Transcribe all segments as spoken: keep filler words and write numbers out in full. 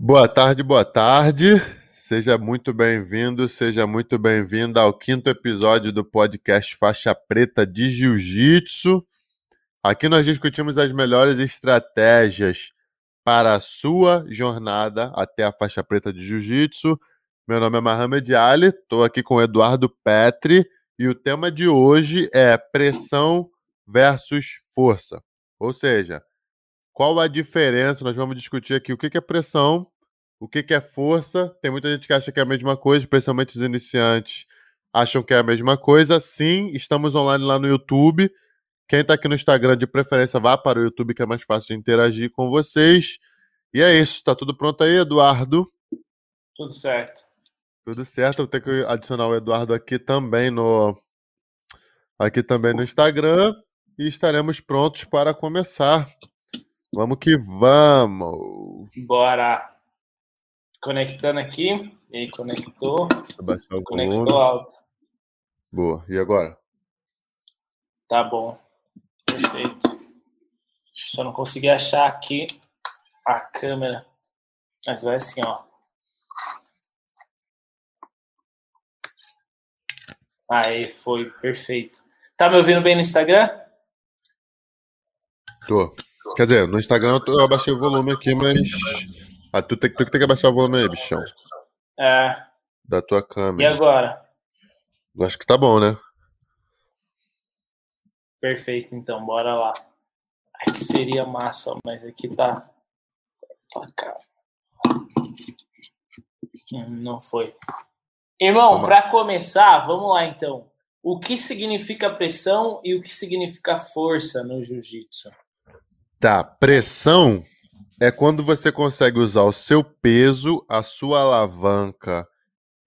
Boa tarde, boa tarde. Seja muito bem-vindo, seja muito bem-vinda ao quinto episódio do podcast Faixa Preta de Jiu-Jitsu. Aqui nós discutimos as melhores estratégias para a sua jornada até a faixa preta de Jiu-Jitsu. Meu nome é Mahamed Yali, estou aqui com o Eduardo Petri e o tema de hoje é pressão versus força. Ou seja, qual a diferença? Nós vamos discutir aqui o que é pressão, o que é força. Tem muita gente que acha que é a mesma coisa, especialmente os iniciantes acham que é a mesma coisa. Sim, estamos online lá no YouTube. Quem está aqui no Instagram, de preferência, vá para o YouTube, que é mais fácil de interagir com vocês. E é isso. Está tudo pronto aí, Eduardo? Tudo certo. Tudo certo. Eu vou ter que adicionar o Eduardo aqui também no, aqui também no Instagram. E estaremos prontos para começar. Vamos que vamos! Bora! Conectando aqui. E conectou. Desconectou alto. Boa. E agora? Tá bom. Perfeito. Só não consegui achar aqui a câmera. Mas vai assim, ó. Aí, foi. Perfeito. Tá me ouvindo bem no Instagram? Tô. Quer dizer, no Instagram eu, tô, eu abaixei o volume aqui, mas... Ah, tu tem, tu tem que abaixar o volume aí, bichão. É. Da tua câmera. E agora? Eu acho que tá bom, né? Perfeito, então, bora lá. Aqui seria massa, mas aqui tá... Não foi. Irmão, para começar, vamos lá, então. O que significa pressão e o que significa força no jiu-jitsu? Tá, pressão é quando você consegue usar o seu peso, a sua alavanca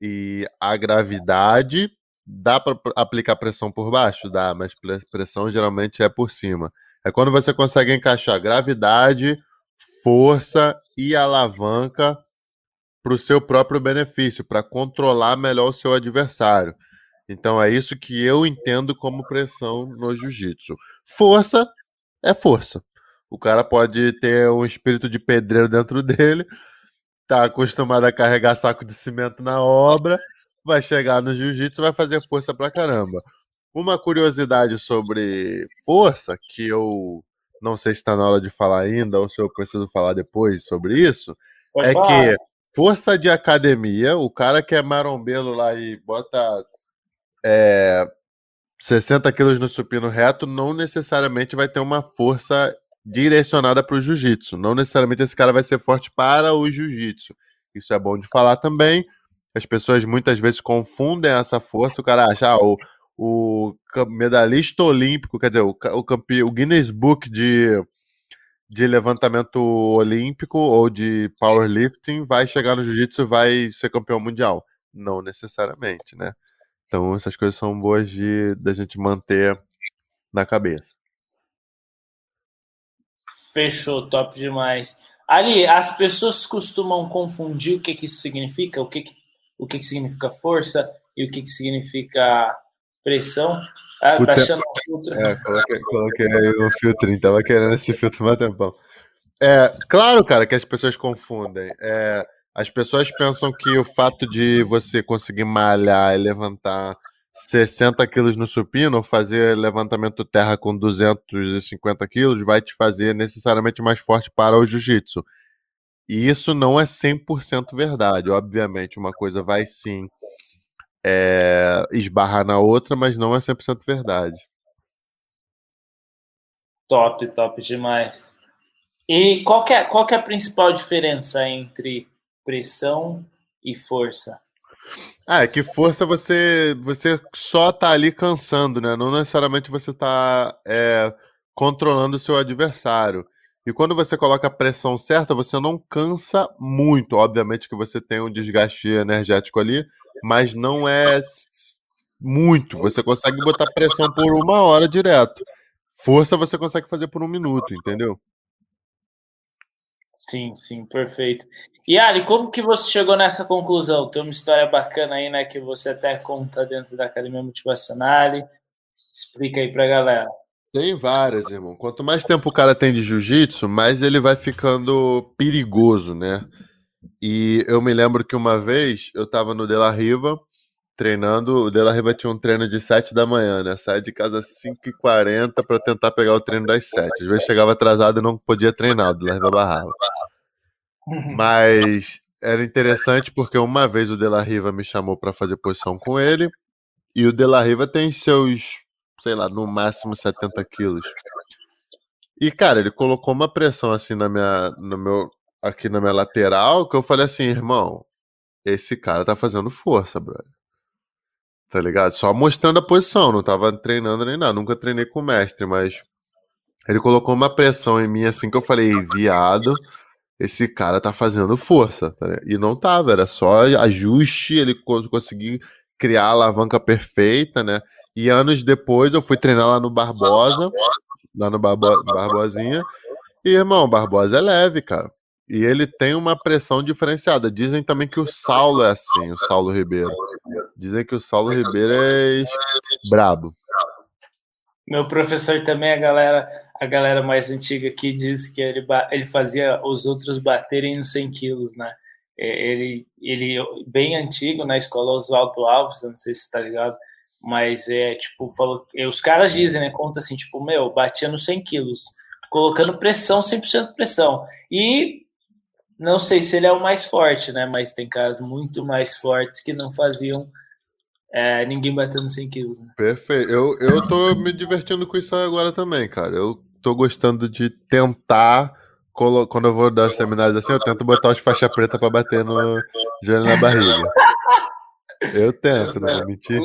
e a gravidade... Dá para aplicar pressão por baixo? Dá, mas pressão geralmente é por cima. É quando você consegue encaixar gravidade, força e alavanca para o seu próprio benefício, para controlar melhor o seu adversário. Então é isso que eu entendo como pressão no jiu-jitsu. Força é força. O cara pode ter um espírito de pedreiro dentro dele, tá acostumado a carregar saco de cimento na obra... Vai chegar no jiu-jitsu, vai fazer força pra caramba. Uma curiosidade sobre força, que eu não sei se tá na hora de falar ainda, ou se eu preciso falar depois sobre isso, Pode é falar. que força de academia, o cara que é marombeiro lá e bota é, sessenta quilos no supino reto, não necessariamente vai ter uma força direcionada pro jiu-jitsu. Não necessariamente esse cara vai ser forte para o jiu-jitsu. Isso é bom de falar também. As pessoas muitas vezes confundem essa força. O cara acha, ah, o, o medalhista olímpico, quer dizer, o, o, campe... o Guinness Book de, de levantamento olímpico ou de powerlifting vai chegar no jiu-jitsu e vai ser campeão mundial. Não necessariamente, né? Então essas coisas são boas de, de a gente manter na cabeça. Fechou, top demais. Ali, as pessoas costumam confundir o que, que isso significa, o que que o que, que significa força e o que, que significa pressão. Ah, o tá tempo... achando um filtro. É, coloquei, coloquei aí o filtrinho, tava querendo esse filtro há um tempão. É, claro, cara, que as pessoas confundem. É, as pessoas pensam que o fato de você conseguir malhar e levantar sessenta quilos no supino, ou fazer levantamento terra com duzentos e cinquenta quilos, vai te fazer necessariamente mais forte para o jiu-jitsu. E isso não é cem por cento verdade. Obviamente, uma coisa vai sim é, esbarrar na outra, mas não é cem por cento verdade. Top, top demais. E qual que é, qual que é a principal diferença entre pressão e força? Ah, é que força você, você só tá ali cansando, né? Não necessariamente você tá é, controlando o seu adversário. E quando você coloca a pressão certa, você não cansa muito. Obviamente que você tem um desgaste energético ali, mas não é muito. Você consegue botar pressão por uma hora direto. Força você consegue fazer por um minuto, entendeu? Sim, sim, perfeito. E Yali, como que você chegou nessa conclusão? Tem uma história bacana aí, né, que você até conta dentro da Academia Motivacional. Explica aí pra galera. Tem várias, irmão. Quanto mais tempo o cara tem de jiu-jitsu, mais ele vai ficando perigoso, né? E eu me lembro que uma vez eu tava no De La Riva treinando. O De La Riva tinha um treino de sete da manhã, né? Saia de casa às cinco e quarenta pra tentar pegar o treino das sete. Às vezes chegava atrasado e não podia treinar, o De La Riva barrava. Mas era interessante porque uma vez o De La Riva me chamou pra fazer posição com ele. E o De La Riva tem seus, sei lá, no máximo setenta quilos. E, cara, ele colocou uma pressão assim na minha, no meu, aqui na minha lateral, que eu falei assim, irmão, esse cara tá fazendo força, brother. Tá ligado? Só mostrando a posição, não tava treinando nem nada, nunca treinei com o mestre, mas ele colocou uma pressão em mim assim que eu falei, viado, esse cara tá fazendo força. Tá ligado? E não tava, era só ajuste, ele conseguiu criar a alavanca perfeita, né? E anos depois eu fui treinar lá no Barbosa, lá no Barbo- Barbosinha, e, irmão, Barbosa é leve, cara. E ele tem uma pressão diferenciada. Dizem também que o Saulo é assim, o Saulo Ribeiro. Dizem que o Saulo Ribeiro é brabo. Meu professor também, a galera, a galera mais antiga aqui, diz que ele, ele fazia os outros baterem nos cem quilos, né? Ele, ele bem antigo na escola, Oswaldo Alves, não sei se tá ligado, mas é tipo, falou, os caras dizem, né? Conta assim, tipo, meu, batia nos cem quilos, colocando pressão, cem por cento pressão. E não sei se ele é o mais forte, né? Mas tem caras muito mais fortes que não faziam é, ninguém batendo cem quilos. Né? Perfeito. Eu, eu tô me divertindo com isso agora também, cara. Eu tô gostando de tentar. Quando eu vou dar seminários assim, eu tento botar os faixa preta pra bater no joelho na barriga. Eu tento, não vou mentir.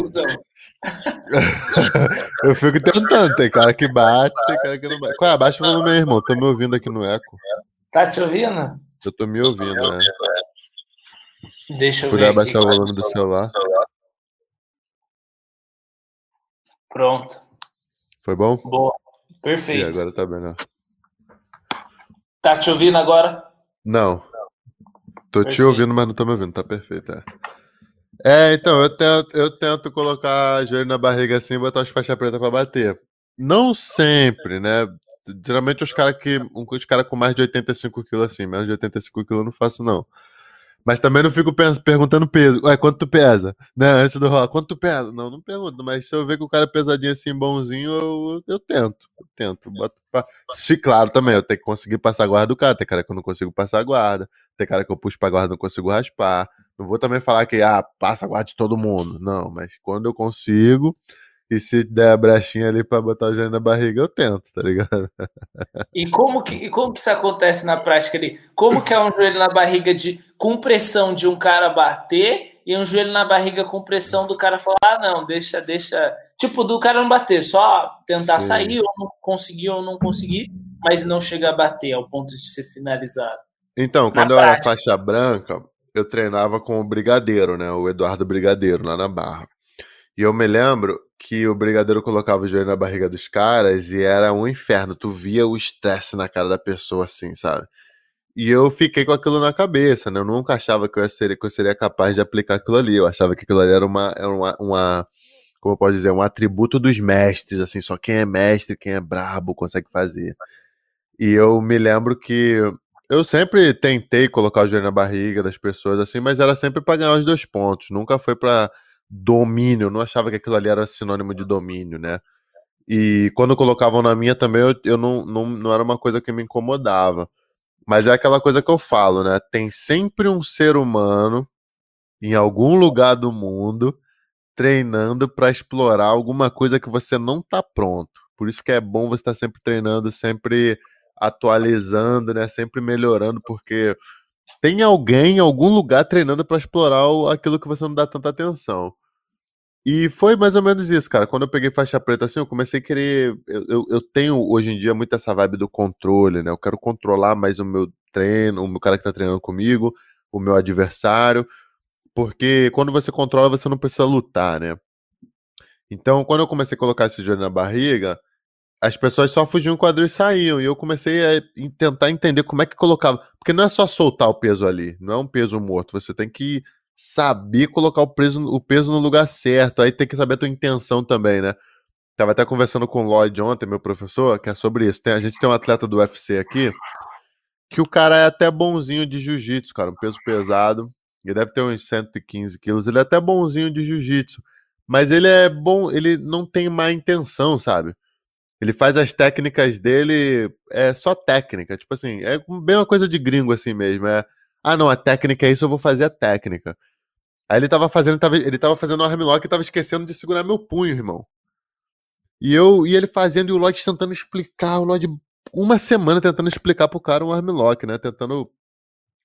Eu fico tentando. Tem cara que bate, tem cara que não bate. Qual é? Abaixa o volume, irmão. Tô me ouvindo aqui no eco. Tá te ouvindo? Eu tô me ouvindo, né? Deixa eu ver. Se puder abaixar o volume do celular. Pronto. Foi bom? Boa. Perfeito. E agora tá melhor. Tá te ouvindo agora? Não. Tô perfeito. Te ouvindo, mas não tô me ouvindo. Tá perfeito, é. É, então, eu tento, eu tento colocar joelho na barriga assim e botar as faixas pretas pra bater. Não sempre, né? Geralmente os caras cara com mais de oitenta e cinco quilos assim, menos de oitenta e cinco quilos eu não faço, não. Mas também não fico pens- perguntando peso. Ué, quanto tu pesa? Né? Antes do rolar, quanto tu pesa? Não, não pergunto, mas se eu ver que o cara é pesadinho assim, bonzinho, eu, eu tento. Eu tento. Boto pra... Se, claro, também, eu tenho que conseguir passar a guarda do cara. Tem cara que eu não consigo passar a guarda. Tem cara que eu puxo pra guarda e não consigo raspar. Não vou também falar que, ah, passa a guarda de todo mundo. Não, mas quando eu consigo... E se der a brechinha ali pra botar o joelho na barriga, eu tento, tá ligado? E como que, e como que isso acontece na prática ali? Como que é um joelho na barriga de, com pressão de um cara bater e um joelho na barriga com pressão do cara falar, ah, não, deixa, deixa... Tipo, do cara não bater, só tentar sim. Sair, ou não conseguir, ou não conseguir, mas não chegar a bater ao ponto de ser finalizado. Então, quando eu era faixa branca, eu treinava com o Brigadeiro, né? O Eduardo Brigadeiro, lá na Barra. E eu me lembro que o Brigadeiro colocava o joelho na barriga dos caras e era um inferno. Tu via o estresse na cara da pessoa, assim, sabe? E eu fiquei com aquilo na cabeça, né? Eu nunca achava que eu seria, que eu seria capaz de aplicar aquilo ali. Eu achava que aquilo ali era uma, era uma, uma, como eu posso dizer, um atributo dos mestres, assim. Só quem é mestre, quem é brabo, consegue fazer. E eu me lembro que eu sempre tentei colocar o joelho na barriga das pessoas, assim, mas era sempre pra ganhar os dois pontos. Nunca foi pra... domínio, eu não achava que aquilo ali era sinônimo de domínio, né? E quando colocavam na minha também, eu, eu não, não, não era uma coisa que me incomodava. Mas é aquela coisa que eu falo, né? Tem sempre um ser humano em algum lugar do mundo treinando pra explorar alguma coisa que você não tá pronto. Por isso que é bom você estar sempre treinando, sempre atualizando, né? Sempre melhorando, porque... tem alguém em algum lugar treinando pra explorar o, aquilo que você não dá tanta atenção. E foi mais ou menos isso, cara. Quando eu peguei faixa preta, assim, eu comecei a querer... Eu, eu, eu tenho, hoje em dia, muito essa vibe do controle, né? Eu quero controlar mais o meu treino, o meu cara que tá treinando comigo, o meu adversário. Porque quando você controla, você não precisa lutar, né? Então, quando eu comecei a colocar esse joelho na barriga, as pessoas só fugiam o quadril e saíam. E eu comecei a tentar entender como é que colocava. Porque não é só soltar o peso ali. Não é um peso morto. Você tem que saber colocar o peso, o peso no lugar certo. Aí tem que saber a tua intenção também, né? Tava até conversando com o Lloyd ontem, meu professor, que é sobre isso. Tem, a gente tem um atleta do U F C aqui. que o cara é até bonzinho de jiu-jitsu, cara, um peso pesado, ele deve ter uns cento e quinze quilos, ele é até bonzinho de jiu-jitsu, mas ele é bom, ele não tem má intenção, sabe? Ele faz as técnicas dele, é só técnica, tipo assim, é bem uma coisa de gringo assim mesmo, é, ah não, a técnica é isso, eu vou fazer a técnica. Aí ele tava fazendo, tava, ele tava fazendo um armlock e tava esquecendo de segurar meu punho, irmão. E eu, e ele fazendo, e o Lloyd tentando explicar, o Lloyd uma semana tentando explicar pro cara um armlock, né, tentando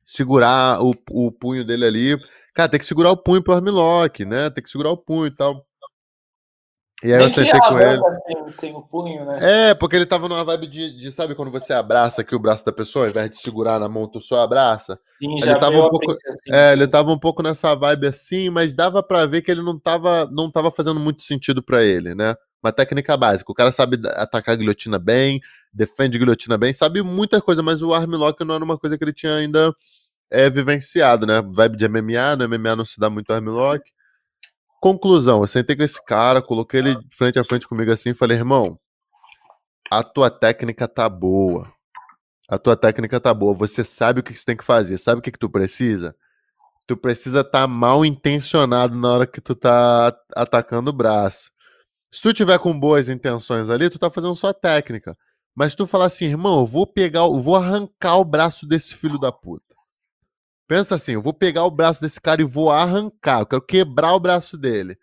segurar o, o punho dele ali. Cara, tem que segurar o punho pro armlock, né, tem que segurar o punho e tal. E aí eu sentei com ele. Assim, sem o punho, né? É, porque ele tava numa vibe de, de, sabe quando você abraça aqui o braço da pessoa, ao invés de segurar na mão, tu só abraça? Sim, já ele tava um pouco, assim, é, ele tava um pouco nessa vibe assim, mas dava pra ver que ele não tava, não tava fazendo muito sentido pra ele, né? Uma técnica básica, o cara sabe atacar a guilhotina bem, defende a guilhotina bem, sabe muita coisa, mas o armlock não era uma coisa que ele tinha ainda é, vivenciado, né? Vibe de M M A, no M M A não se dá muito armlock. Conclusão, eu sentei com esse cara, coloquei ele frente a frente comigo assim e falei, irmão, a tua técnica tá boa, a tua técnica tá boa, você sabe o que você tem que fazer, sabe o que, que tu precisa? Tu precisa tá mal intencionado na hora que tu tá atacando o braço. Se tu tiver com boas intenções ali, tu tá fazendo só técnica, mas tu falar assim, irmão, eu vou pegar, eu vou arrancar o braço desse filho da puta. Pensa assim, eu vou pegar o braço desse cara e vou arrancar, eu quero quebrar o braço dele.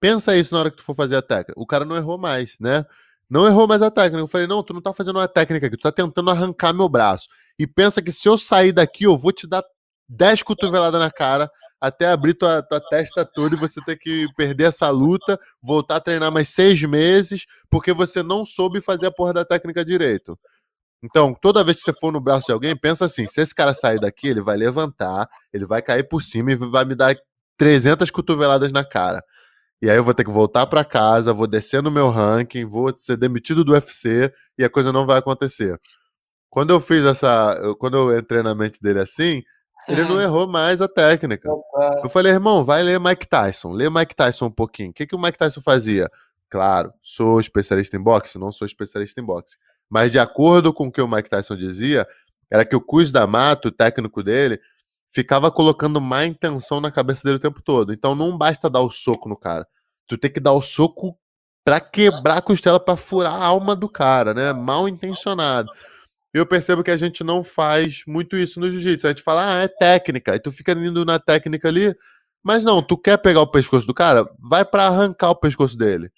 Pensa isso na hora que tu for fazer a técnica. O cara não errou mais, né? Não errou mais a técnica. Eu falei, não, tu não tá fazendo uma técnica aqui, tu tá tentando arrancar meu braço. E pensa que se eu sair daqui, eu vou te dar dez cotoveladas na cara, até abrir tua, tua testa toda e você ter que perder essa luta, voltar a treinar mais seis meses, porque você não soube fazer a porra da técnica direito. Então, toda vez que você for no braço de alguém, pensa assim, se esse cara sair daqui, ele vai levantar, ele vai cair por cima e vai me dar trezentas cotoveladas na cara. E aí eu vou ter que voltar pra casa, vou descer no meu ranking, vou ser demitido do U F C e a coisa não vai acontecer. Quando eu fiz essa... Eu, quando eu entrei na mente dele assim, ele não errou mais a técnica. Eu falei, irmão, vai ler Mike Tyson, lê Mike Tyson um pouquinho. O que, que o Mike Tyson fazia? Claro, sou especialista em boxe? Não sou especialista em boxe. Mas de acordo com o que o Mike Tyson dizia, era que o Cus D'Amato, o técnico dele, ficava colocando má intenção na cabeça dele o tempo todo. Então não basta dar o soco no cara. Tu tem que dar o soco pra quebrar a costela, pra furar a alma do cara, né? Mal intencionado. Eu percebo que a gente não faz muito isso no jiu-jitsu. A gente fala, ah, é técnica. E tu fica indo na técnica ali, mas não, tu quer pegar o pescoço do cara? Vai pra arrancar o pescoço dele.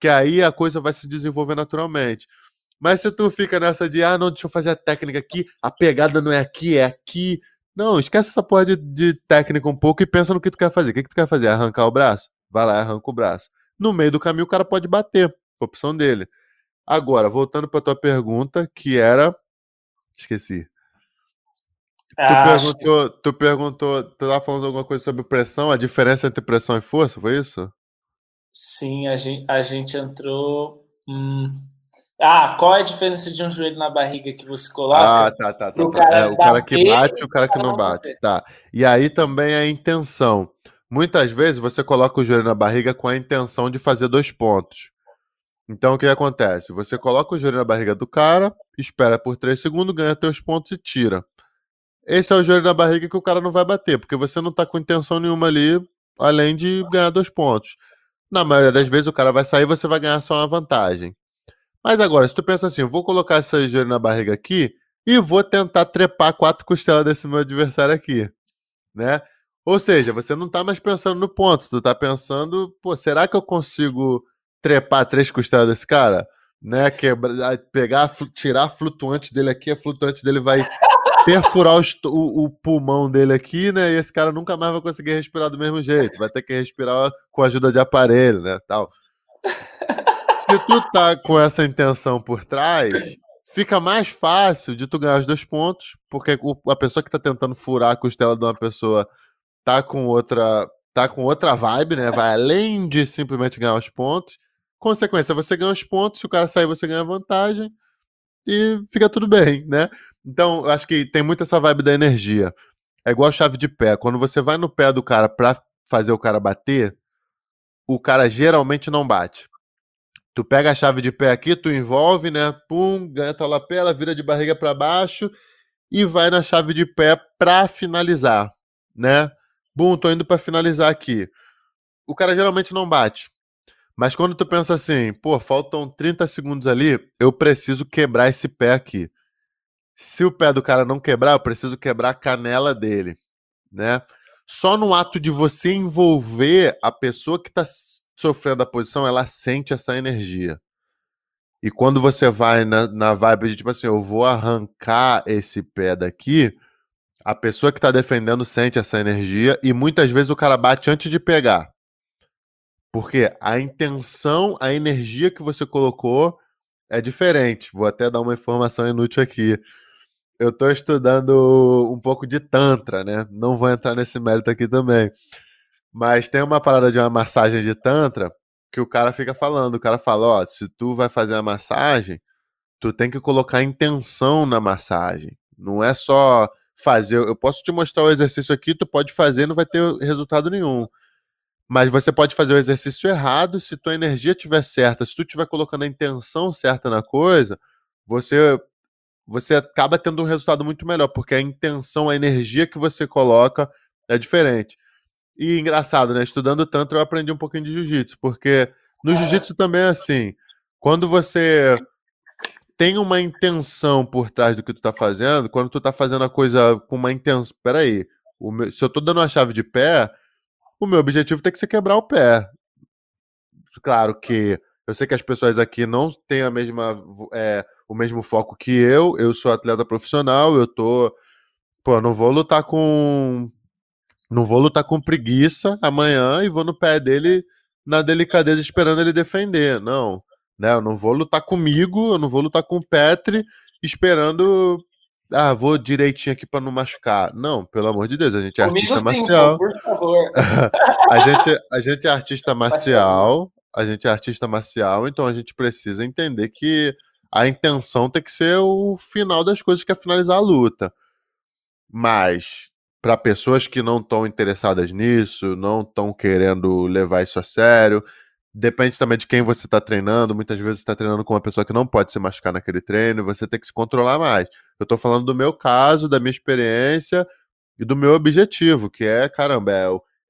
Que aí a coisa vai se desenvolver naturalmente. Mas se tu fica nessa de, ah, não, deixa eu fazer a técnica aqui, a pegada não é aqui, é aqui. Não, esquece essa porra de, de técnica um pouco e pensa no que tu quer fazer. O que, que tu quer fazer? Arrancar o braço? Vai lá, arranca o braço. No meio do caminho o cara pode bater, opção dele. Agora, voltando pra tua pergunta, que era... Esqueci. Ah, tu perguntou, tu perguntou, tu tava falando alguma coisa sobre pressão, a diferença entre pressão e força, foi isso? Sim, a gente, a gente entrou... Hum... Ah, qual é a diferença de um joelho na barriga que você coloca? Ah, tá, tá, tá. tá. É, o cara que bate e o cara que não bate. Tá. E aí também a intenção. Muitas vezes você coloca o joelho na barriga com a intenção de fazer dois pontos. Então o que acontece? Você coloca o joelho na barriga do cara, espera por três segundos, ganha teus pontos e tira. Esse é o joelho na barriga que o cara não vai bater, porque você não tá com intenção nenhuma ali, além de ganhar dois pontos. Na maioria das vezes o cara vai sair e você vai ganhar só uma vantagem. Mas agora, se tu pensa assim, eu vou colocar esse joelho na barriga aqui e vou tentar trepar quatro costelas desse meu adversário aqui, né? Ou seja, você não tá mais pensando no ponto, tu tá pensando, pô, será que eu consigo trepar três costelas desse cara? Né? Quebrar, pegar, tirar a flutuante dele aqui, a flutuante dele vai perfurar o, o, o pulmão dele aqui, né? E esse cara nunca mais vai conseguir respirar do mesmo jeito, vai ter que respirar com a ajuda de aparelho, né, tal. Se tu tá com essa intenção por trás, fica mais fácil de tu ganhar os dois pontos, porque a pessoa que tá tentando furar a costela de uma pessoa tá com outra, tá com outra vibe, né? Vai além de simplesmente ganhar os pontos. Consequência, você ganha os pontos, se o cara sair, você ganha vantagem e fica tudo bem, né? Então, eu acho que tem muito essa vibe da energia. É igual a chave de pé. Quando você vai no pé do cara pra fazer o cara bater, o cara geralmente não bate. Tu pega a chave de pé aqui, tu envolve, né? Pum, ganha tua lapela, vira de barriga pra baixo e vai na chave de pé para finalizar, né? Bom, tô indo para finalizar aqui. O cara geralmente não bate. Mas quando tu pensa assim, pô, faltam trinta segundos ali, eu preciso quebrar esse pé aqui. Se o pé do cara não quebrar, eu preciso quebrar a canela dele, né? Só no ato de você envolver a pessoa que tá sofrendo a posição, ela sente essa energia. E quando você vai na, na vibe de tipo assim, eu vou arrancar esse pé daqui, a pessoa que tá defendendo sente essa energia e muitas vezes o cara bate antes de pegar. Porque a intenção, a energia que você colocou é diferente. Vou até dar uma informação inútil aqui. Eu tô estudando um pouco de tantra, né? Não vou entrar nesse mérito aqui também. Mas tem uma parada de uma massagem de tantra que o cara fica falando. O cara fala, ó, se tu vai fazer a massagem, tu tem que colocar intenção na massagem. Não é só fazer. Eu posso te mostrar o exercício aqui, tu pode fazer, não vai ter resultado nenhum. Mas você pode fazer o exercício errado, se tua energia estiver certa, se tu estiver colocando a intenção certa na coisa, você, você acaba tendo um resultado muito melhor, porque a intenção, a energia que você coloca é diferente. E engraçado, né? Estudando tantra eu aprendi um pouquinho de jiu-jitsu, porque no jiu-jitsu também é assim, quando você tem uma intenção por trás do que tu tá fazendo, quando tu tá fazendo a coisa com uma intenção, peraí, o meu, se eu tô dando uma chave de pé, o meu objetivo tem que ser quebrar o pé. Claro que eu sei que as pessoas aqui não têm a mesma, é, o mesmo foco que eu. Eu sou atleta profissional, eu tô... Pô, eu não vou lutar com... Não vou lutar com preguiça amanhã e vou no pé dele na delicadeza esperando ele defender. Não, né? Eu não vou lutar comigo, eu não vou lutar com o Petri esperando... Ah, vou direitinho aqui pra não machucar. Não, pelo amor de Deus, a gente é comigo artista sim, marcial. Por favor. a, gente, a gente é artista marcial, a gente é artista marcial, então a gente precisa entender que a intenção tem que ser o final das coisas, que é finalizar a luta. Mas, pra pessoas que não estão interessadas nisso, não estão querendo levar isso a sério, depende também de quem você tá treinando. Muitas vezes você tá treinando com uma pessoa que não pode se machucar naquele treino, você tem que se controlar mais. Eu tô falando do meu caso, da minha experiência e do meu objetivo, que é, caramba, é,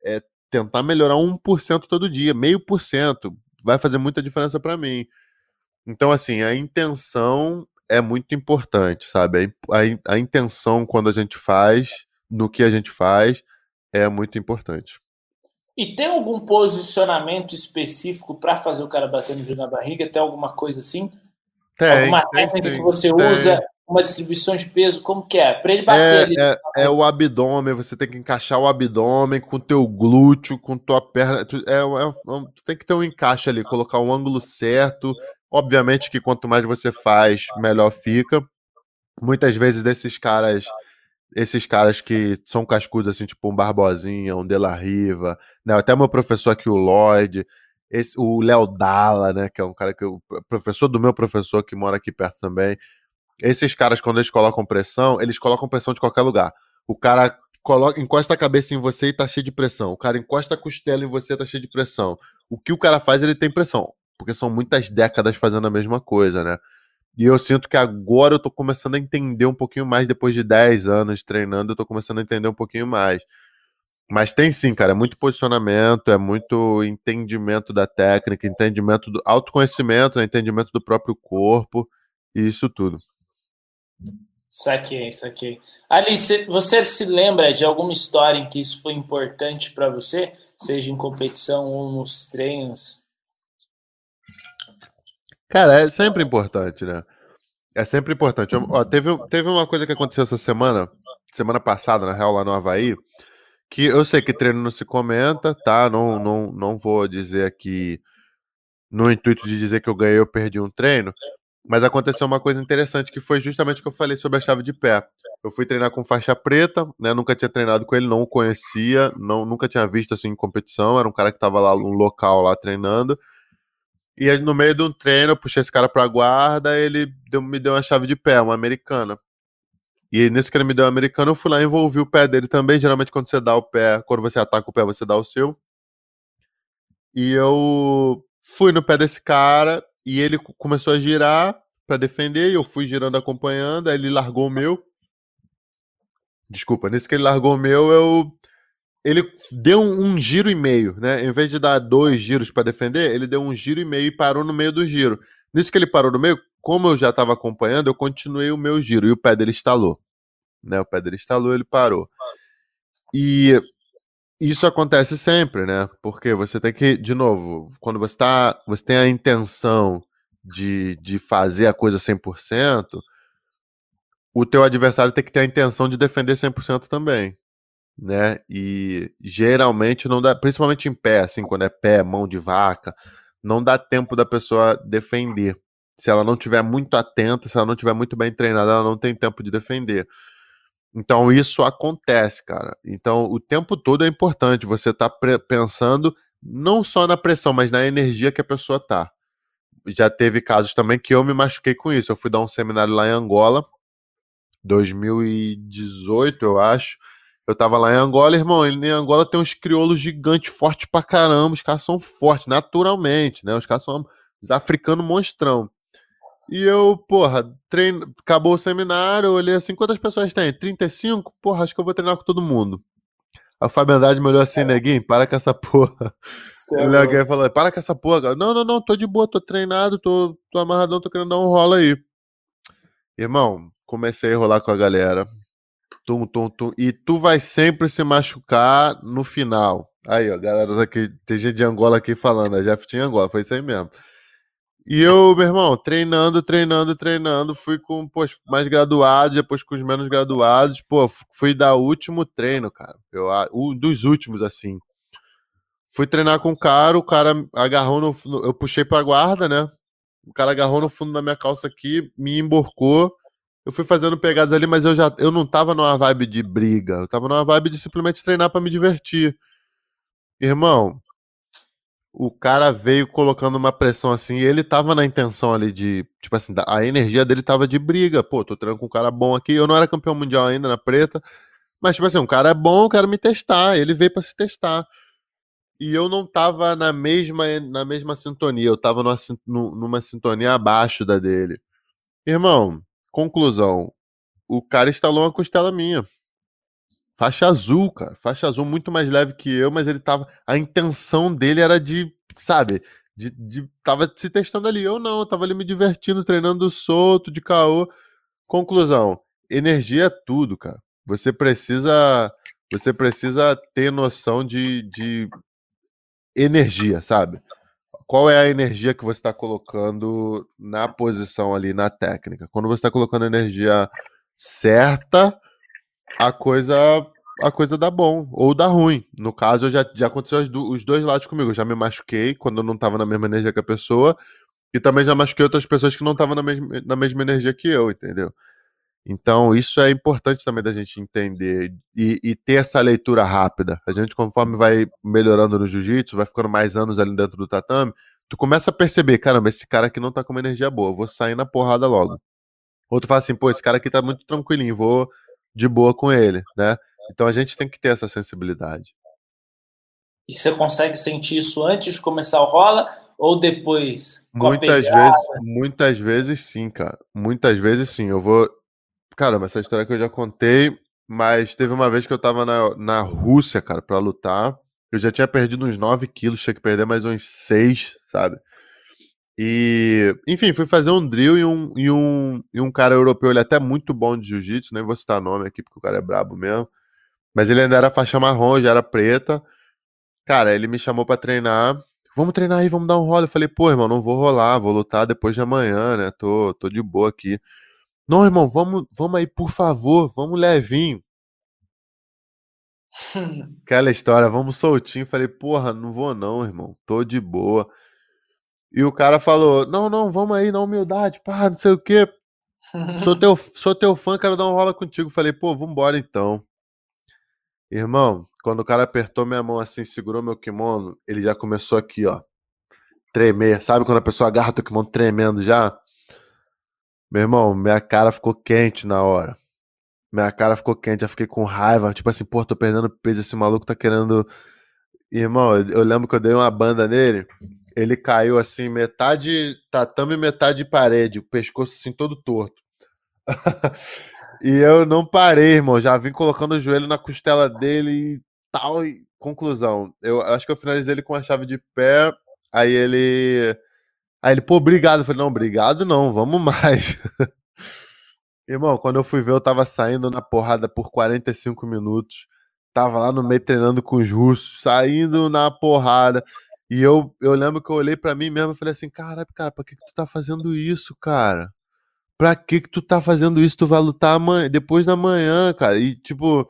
é tentar melhorar um por cento todo dia, meio por cento, vai fazer muita diferença pra mim. Então, assim, a intenção é muito importante, sabe? A, a intenção, quando a gente faz, no que a gente faz, é muito importante. E tem algum posicionamento específico para fazer o cara bater no joelho na barriga? Tem alguma coisa assim? Tem. Alguma tem, técnica tem, que você tem. usa? Uma distribuição de peso? Como que é? Para ele bater... É, ele... É, é o abdômen, você tem que encaixar o abdômen com o teu glúteo, com tua perna... Tu, é, é, tem que ter um encaixe ali, colocar um ângulo certo. Obviamente que quanto mais você faz, melhor fica. Muitas vezes desses caras... Esses caras que são cascudos, assim, tipo um Barbosinha, um De La Riva, né? Até meu professor aqui, o Lloyd, esse, o Léo Dalla, né? Que é um cara que eu, professor do meu professor que mora aqui perto também. Esses caras, quando eles colocam pressão, eles colocam pressão de qualquer lugar. O cara coloca, encosta a cabeça em você e tá cheio de pressão. O cara encosta a costela em você e tá cheio de pressão. O que o cara faz, ele tem pressão. Porque são muitas décadas fazendo a mesma coisa, né? E eu sinto que agora eu tô começando a entender um pouquinho mais, depois de dez anos treinando, eu tô começando a entender um pouquinho mais. Mas tem sim, cara, é muito posicionamento, é muito entendimento da técnica, entendimento do autoconhecimento, né, entendimento do próprio corpo, e isso tudo. Saquei, saquei. Alice, você se lembra de alguma história em que isso foi importante pra você? Seja em competição ou nos treinos? Cara, é sempre importante, né? É sempre importante. Eu, ó, teve, teve uma coisa que aconteceu essa semana, semana passada, na real, lá no Havaí, que eu sei que treino não se comenta, tá? Não, não, não vou dizer aqui no intuito de dizer que eu ganhei ou perdi um treino, mas aconteceu uma coisa interessante, que foi justamente o que eu falei sobre a chave de pé. Eu fui treinar com faixa preta, né? Nunca tinha treinado com ele, não o conhecia, não, nunca tinha visto assim em competição, era um cara que tava lá no local lá treinando. E no meio de um treino, eu puxei esse cara pra guarda, ele deu, me deu uma chave de pé, uma americana. E nesse que ele me deu uma americana, eu fui lá e envolvi o pé dele também. Geralmente quando você dá o pé, quando você ataca o pé, você dá o seu. E eu fui no pé desse cara, e ele começou a girar pra defender, e eu fui girando acompanhando, aí ele largou o meu. Desculpa, nesse que ele largou o meu, eu... ele deu um, um giro e meio, né? Em vez de dar dois giros para defender, ele deu um giro e meio e parou no meio do giro. Nisso que ele parou no meio, como eu já estava acompanhando, eu continuei o meu giro e o pé dele estalou. Né? O pé dele estalou, ele parou. E isso acontece sempre, né? Porque você tem que, de novo, quando você, tá, você tem a intenção de, de fazer a coisa cem por cento, o teu adversário tem que ter a intenção de defender cem por cento também, né? E geralmente não dá, principalmente em pé, assim, quando é pé, mão de vaca, não dá tempo da pessoa defender. Se ela não tiver muito atenta, se ela não tiver muito bem treinada, ela não tem tempo de defender. Então isso acontece, cara. Então o tempo todo é importante você tá pensando não só na pressão, mas na energia que a pessoa tá. Já teve casos também que eu me machuquei com isso. Eu fui dar um seminário lá em Angola, dois mil e dezoito, eu acho. Eu tava lá em Angola, irmão, em Angola tem uns crioulos gigantes, fortes pra caramba, os caras são fortes, naturalmente, né? Os caras são os africanos monstrão. E eu, porra, treino, acabou o seminário, eu olhei assim, quantas pessoas tem? trinta e cinco? Porra, acho que eu vou treinar com todo mundo. Aí o Fábio Andrade me olhou assim, neguinho, para com essa porra. O Léo Guerra falou, para com essa porra, cara. Não, não, não, tô de boa, tô treinado, tô, tô amarradão, tô querendo dar um rolo aí. Irmão, comecei a enrolar com a galera. Tum, tum, tum. E tu vai sempre se machucar no final. Aí, ó, galera, aqui, tem gente de Angola aqui falando, a Jeff tinha Angola, foi isso aí mesmo. E eu, meu irmão, treinando, treinando, treinando, fui com pô, mais graduados, depois com os menos graduados, pô, fui dar o último treino, cara, eu, um dos últimos, assim. Fui treinar com o cara, o cara agarrou, no, no, eu puxei pra guarda, né, o cara agarrou no fundo da minha calça aqui, me emborcou, eu fui fazendo pegadas ali, mas eu, já, eu não tava numa vibe de briga, eu tava numa vibe de simplesmente treinar pra me divertir. Irmão... o cara veio colocando uma pressão assim, e ele tava na intenção ali de, tipo assim, a energia dele tava de briga, pô, tô treinando com um cara bom aqui, eu não era campeão mundial ainda na preta, mas tipo assim, um cara é bom, eu quero me testar, ele veio pra se testar, e eu não tava na mesma, na mesma sintonia, eu tava numa, numa sintonia abaixo da dele. Irmão, conclusão, o cara instalou uma costela minha. Faixa azul, cara. Faixa azul muito mais leve que eu, mas ele tava... a intenção dele era de, sabe... De, de, tava se testando ali. Eu não, eu tava ali me divertindo, treinando solto, de caô. Conclusão. Energia é tudo, cara. Você precisa... Você precisa ter noção de... de energia, sabe? Qual é a energia que você tá colocando na posição ali, na técnica? Quando você tá colocando a energia certa... a coisa, a coisa dá bom ou dá ruim. No caso, eu já, já aconteceu os, do, os dois lados comigo. Eu já me machuquei quando eu não estava na mesma energia que a pessoa e também já machuquei outras pessoas que não estavam na mesma, na mesma energia que eu, entendeu? Então, isso é importante também da gente entender e, e ter essa leitura rápida. A gente, conforme vai melhorando no jiu-jitsu, vai ficando mais anos ali dentro do tatame, tu começa a perceber, caramba, esse cara aqui não tá com uma energia boa, eu vou sair na porrada logo. Ou tu fala assim, pô, esse cara aqui tá muito tranquilinho, vou... de boa com ele, né? Então a gente tem que ter essa sensibilidade. E você consegue sentir isso antes de começar o rola ou depois? Muitas vezes, muitas vezes sim, cara. Muitas vezes sim. Eu vou... Caramba, essa história que eu já contei, mas teve uma vez que eu tava na, na Rússia, cara, pra lutar. Eu já tinha perdido uns nove quilos, tinha que perder mais uns seis, sabe? E, enfim, fui fazer um drill e um, e um, e um cara europeu, ele é até muito bom de jiu-jitsu, nem vou citar nome aqui porque o cara é brabo mesmo, mas ele ainda era faixa marrom, já era preta, cara, ele me chamou pra treinar, vamos treinar aí, vamos dar um rolo, eu falei, pô, irmão, não vou rolar, vou lutar depois de amanhã, né, tô, tô de boa aqui, não, irmão, vamos, vamos aí, por favor, vamos levinho. Aquela história, vamos soltinho, falei, porra, não vou não, irmão, tô de boa. E o cara falou, não, não, vamos aí na humildade, pá, não sei o quê. Sou teu, sou teu fã, quero dar um rola contigo. Falei, pô, vambora então. Irmão, quando o cara apertou minha mão assim, segurou meu kimono, ele já começou aqui, ó, tremer. Sabe quando a pessoa agarra teu kimono tremendo já? Meu irmão, minha cara ficou quente na hora. Minha cara ficou quente, já fiquei com raiva. Tipo assim, pô, tô perdendo peso, esse maluco tá querendo... Irmão, eu lembro que eu dei uma banda nele... Ele caiu assim, metade tatame, metade parede, o pescoço assim todo torto. E eu não parei, irmão. Já vim colocando o joelho na costela dele e tal. E conclusão. Eu acho que eu finalizei ele com a chave de pé. Aí ele... Aí ele, pô, obrigado. Eu falei, não, obrigado não. Vamos mais. Irmão, quando eu fui ver, eu tava saindo na porrada por quarenta e cinco minutos. Tava lá no meio treinando com os russos. Saindo na porrada. E eu, eu lembro que eu olhei pra mim mesmo e falei assim, caralho, cara, pra que que tu tá fazendo isso, cara? Pra que que tu tá fazendo isso? Tu vai lutar amanhã, depois da manhã, cara. E, tipo,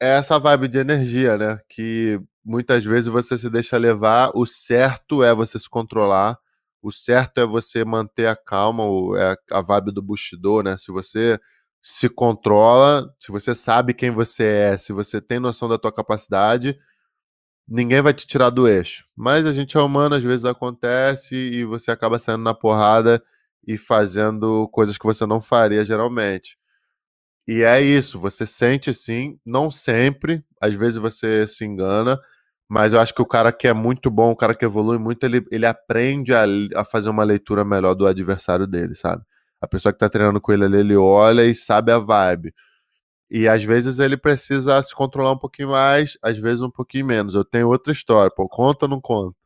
é essa vibe de energia, né? Que muitas vezes você se deixa levar. O certo é você se controlar. O certo é você manter a calma. É a vibe do Bushido, né? Se você se controla, se você sabe quem você é, se você tem noção da tua capacidade... Ninguém vai te tirar do eixo. Mas a gente é humano, às vezes acontece e você acaba saindo na porrada e fazendo coisas que você não faria geralmente. E é isso, você sente sim, não sempre, às vezes você se engana, mas eu acho que o cara que é muito bom, o cara que evolui muito, ele, ele aprende a, a fazer uma leitura melhor do adversário dele, sabe? A pessoa que tá treinando com ele ali, ele olha e sabe a vibe. E às vezes ele precisa se controlar um pouquinho mais, às vezes um pouquinho menos. Eu tenho outra história, pô. Conta ou não conta?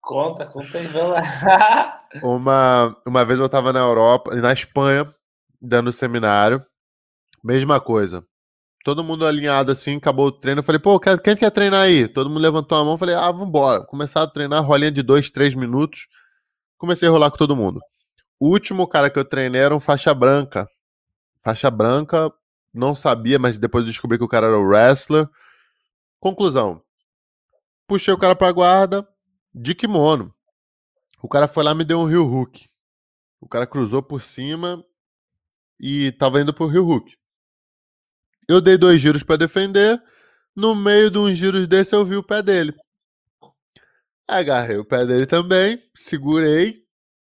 Conta, conta aí, vai lá. Uma, uma vez eu tava na Europa, na Espanha, dando seminário. Mesma coisa. Todo mundo alinhado assim, acabou o treino. Eu falei, pô, quem quer treinar aí? Todo mundo levantou a mão, falei, ah, vambora. Começaram a treinar, rolinha de dois, três minutos. Comecei a rolar com todo mundo. O último cara que eu treinei era um faixa branca. Faixa branca... Não sabia, mas depois descobri que o cara era o wrestler. Conclusão. Puxei o cara pra guarda de kimono. O cara foi lá e me deu um heel hook. O cara cruzou por cima e tava indo pro heel hook. Eu dei dois giros pra defender. No meio de uns giros desse eu vi o pé dele. Agarrei o pé dele também. Segurei.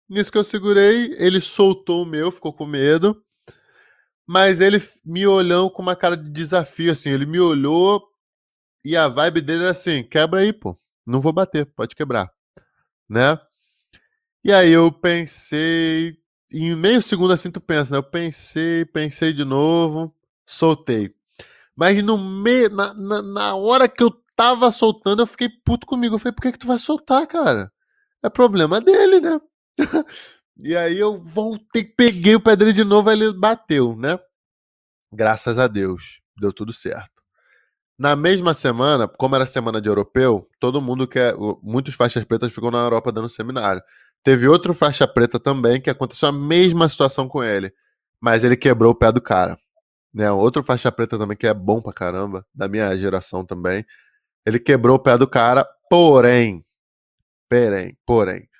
Nisso que eu segurei, ele soltou o meu, ficou com medo. Mas ele me olhou com uma cara de desafio, assim. Ele me olhou e a vibe dele era assim, quebra aí, pô. Não vou bater, pode quebrar. Né? E aí eu pensei... Em meio segundo assim tu pensa, né? Eu pensei, pensei de novo, soltei. Mas no meio, na, na, na hora que eu tava soltando, eu fiquei puto comigo. Eu falei, por que que tu vai soltar, cara? É problema dele, né? E aí eu voltei, peguei o pé dele de novo, aí ele bateu, né? Graças a Deus, deu tudo certo. Na mesma semana, como era semana de europeu, todo mundo que é... Muitos faixas pretas ficam na Europa dando seminário. Teve outro faixa preta também, que aconteceu a mesma situação com ele. Mas ele quebrou o pé do cara. Né? Outro faixa preta também, que é bom pra caramba, da minha geração também. Ele quebrou o pé do cara, porém... Porém, porém...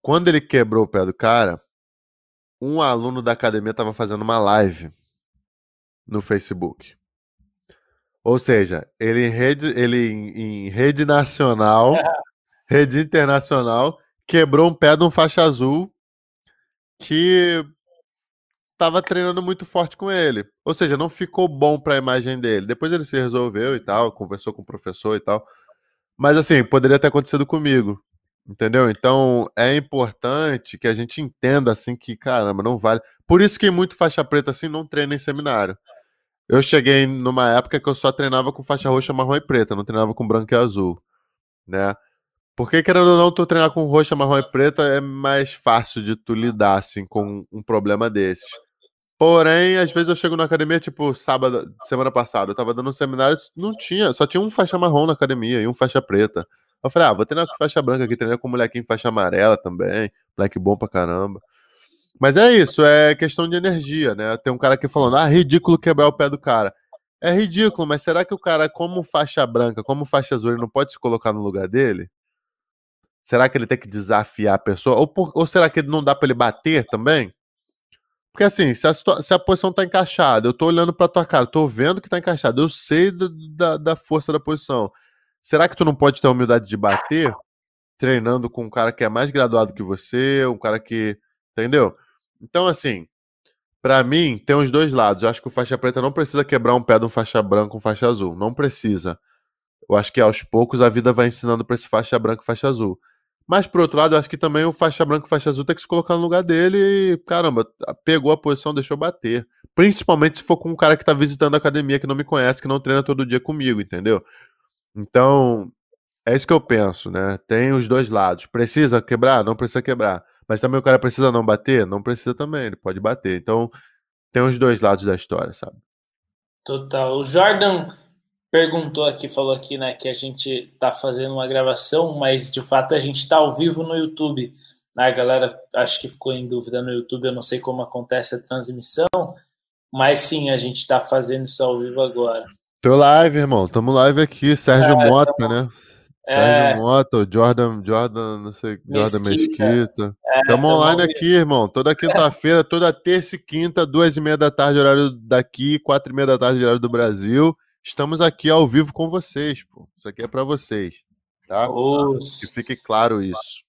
Quando ele quebrou o pé do cara, um aluno da academia estava fazendo uma live no Facebook. Ou seja, ele em rede, ele em, em rede nacional, rede internacional, quebrou um pé de um faixa azul que estava treinando muito forte com ele. Ou seja, não ficou bom para a imagem dele. Depois ele se resolveu e tal, conversou com o professor e tal. Mas assim, poderia ter acontecido comigo. Entendeu? Então, é importante que a gente entenda, assim, que, caramba, não vale... Por isso que muito faixa preta, assim, não treina em seminário. Eu cheguei numa época que eu só treinava com faixa roxa, marrom e preta, não treinava com branco e azul, né? Porque, querendo ou não, tu treinar com roxa, marrom e preta é mais fácil de tu lidar, assim, com um problema desses. Porém, às vezes eu chego na academia, tipo, sábado, semana passada, eu tava dando um seminário, não tinha, só tinha um faixa marrom na academia e um faixa preta. Eu falei, ah, vou treinar com faixa branca aqui, treinar com molequinho em faixa amarela também, moleque bom pra caramba. Mas é isso, é questão de energia, né? Tem um cara aqui falando, ah, ridículo quebrar o pé do cara. É ridículo, mas será que o cara, como faixa branca, como faixa azul, ele não pode se colocar no lugar dele? Será que ele tem que desafiar a pessoa? Ou, por, ou será que não dá pra ele bater também? Porque assim, se a, se a posição tá encaixada, eu tô olhando pra tua cara, tô vendo que tá encaixada, eu sei da, da, da força da posição. Será que tu não pode ter a humildade de bater treinando com um cara que é mais graduado que você, um cara que... Entendeu? Então, assim, pra mim, tem os dois lados. Eu acho que o faixa preta não precisa quebrar um pé de um faixa branca com um faixa azul. Não precisa. Eu acho que aos poucos a vida vai ensinando pra esse faixa branca e faixa azul. Mas, por outro lado, acho que também o faixa branca e faixa azul tem que se colocar no lugar dele e, caramba, pegou a posição, deixou bater. Principalmente se for com um cara que tá visitando a academia, que não me conhece, que não treina todo dia comigo, entendeu? Então, é isso que eu penso, né? Tem os dois lados. Precisa quebrar? Não precisa quebrar. Mas também o cara precisa não bater? Não precisa também, ele pode bater. Então, tem os dois lados da história, sabe? Total. O Jordan perguntou aqui, falou aqui, né, que a gente tá fazendo uma gravação, mas de fato a gente tá ao vivo no YouTube. A galera acho que ficou em dúvida no YouTube, eu não sei como acontece a transmissão, mas sim, a gente tá fazendo isso ao vivo agora. Tô live, irmão, tamo live aqui, Sérgio é, Mota, tamo... né? Sérgio é... Mota, Jordan, Jordan, não sei, Jordan Mesquita. Mesquita. É, tamo online aqui, irmão, toda quinta-feira, toda terça e quinta, duas e meia da tarde, horário daqui, quatro e meia da tarde, horário do Brasil. Estamos aqui ao vivo com vocês, pô. Isso aqui é para vocês, tá? Os... Que fique claro isso.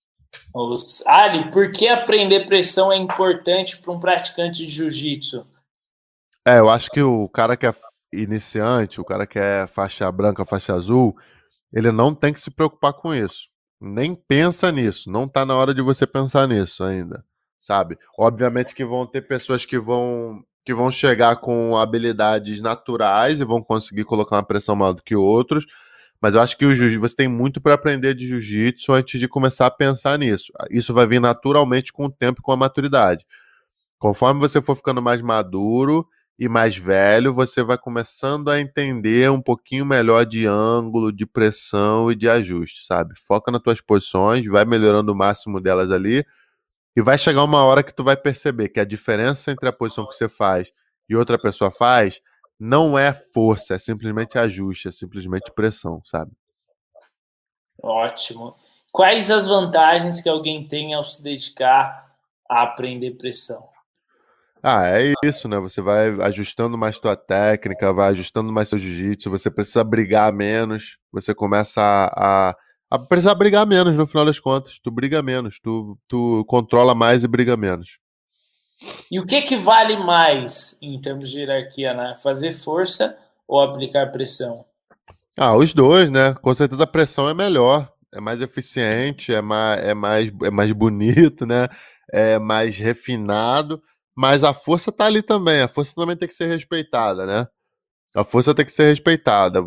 Os... Ali, por que aprender pressão é importante para um praticante de jiu-jitsu? É, eu acho que o cara que é iniciante, o cara que é faixa branca, faixa azul, ele não tem que se preocupar com isso. Nem pensa nisso. Não tá na hora de você pensar nisso ainda, sabe? Obviamente que vão ter pessoas que vão... que vão chegar com habilidades naturais e vão conseguir colocar uma pressão maior do que outros, mas eu acho que o jiu-jitsu, você tem muito para aprender de jiu-jitsu antes de começar a pensar nisso. Isso vai vir naturalmente com o tempo e com a maturidade. Conforme você for ficando mais maduro e mais velho, você vai começando a entender um pouquinho melhor de ângulo, de pressão e de ajuste, sabe? Foca nas tuas posições, vai melhorando o máximo delas ali. E vai chegar uma hora que tu vai perceber que a diferença entre a posição que você faz e outra pessoa faz não é força, é simplesmente ajuste, é simplesmente pressão, sabe? Ótimo. Quais as vantagens que alguém tem ao se dedicar a aprender pressão? Ah, é isso, né? Você vai ajustando mais tua técnica, vai ajustando mais seu jiu-jitsu, você precisa brigar menos, você começa a... a... A precisar brigar menos, no final das contas. Tu briga menos, tu, tu controla mais e briga menos. E o que que vale mais em termos de hierarquia, né? Fazer força ou aplicar pressão? Ah, os dois, né? Com certeza a pressão é melhor, é mais eficiente, é mais, é mais, é mais bonito, né? É mais refinado, mas a força tá ali também, a força também tem que ser respeitada, né? A força tem que ser respeitada.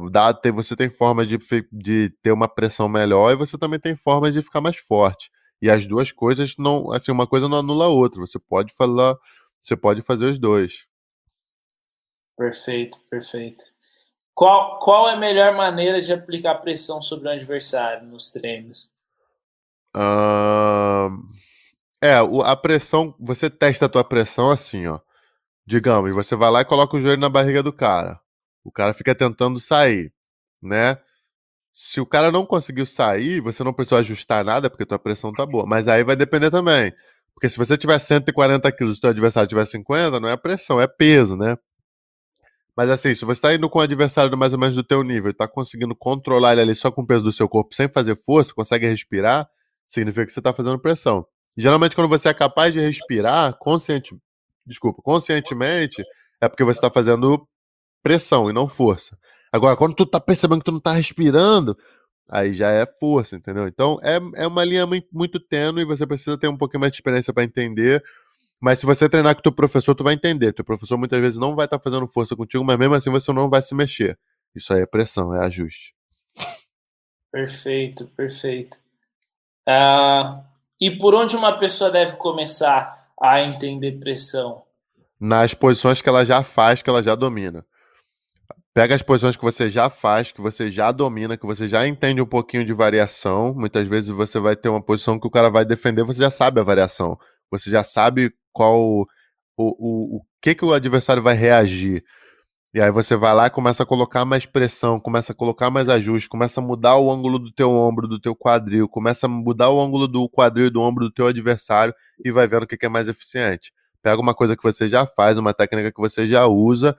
Você tem formas de, de ter uma pressão melhor e você também tem formas de ficar mais forte. E as duas coisas não, assim, uma coisa não anula a outra. Você pode falar, você pode fazer os dois. Perfeito, perfeito. Qual, qual é a melhor maneira de aplicar pressão sobre o adversário nos treinos? Ah, é, a pressão. Você testa a tua pressão assim, ó. Digamos, você vai lá e coloca o joelho na barriga do cara. O cara fica tentando sair, né? Se o cara não conseguiu sair, você não precisa ajustar nada, porque tua pressão tá boa. Mas aí vai depender também. Porque se você tiver cento e quarenta quilos e o teu adversário tiver cinquenta, não é pressão, é peso, né? Mas assim, se você tá indo com um adversário mais ou menos do teu nível, tá conseguindo controlar ele ali só com o peso do seu corpo, sem fazer força, consegue respirar, significa que você tá fazendo pressão. E, geralmente, quando você é capaz de respirar conscientemente, Desculpa, conscientemente, é porque você tá fazendo pressão e não força. Agora, quando tu tá percebendo que tu não tá respirando, aí já é força, entendeu? Então, é, é uma linha muito tênue e você precisa ter um pouquinho mais de experiência para entender. Mas se você treinar com o teu professor, tu vai entender. Teu professor muitas vezes não vai estar tá fazendo força contigo, mas mesmo assim você não vai se mexer. Isso aí é pressão, é ajuste. Perfeito, perfeito. Uh, e por onde uma pessoa deve começar a entender pressão? Nas posições que ela já faz, que ela já domina. Pega as posições que você já faz, que você já domina, que você já entende um pouquinho de variação. Muitas vezes você vai ter uma posição que o cara vai defender, você já sabe a variação. Você já sabe qual o, o, o que, que o adversário vai reagir. E aí você vai lá e começa a colocar mais pressão, começa a colocar mais ajuste, começa a mudar o ângulo do teu ombro, do teu quadril, começa a mudar o ângulo do quadril e do ombro do teu adversário e vai vendo o que é mais eficiente. Pega uma coisa que você já faz, uma técnica que você já usa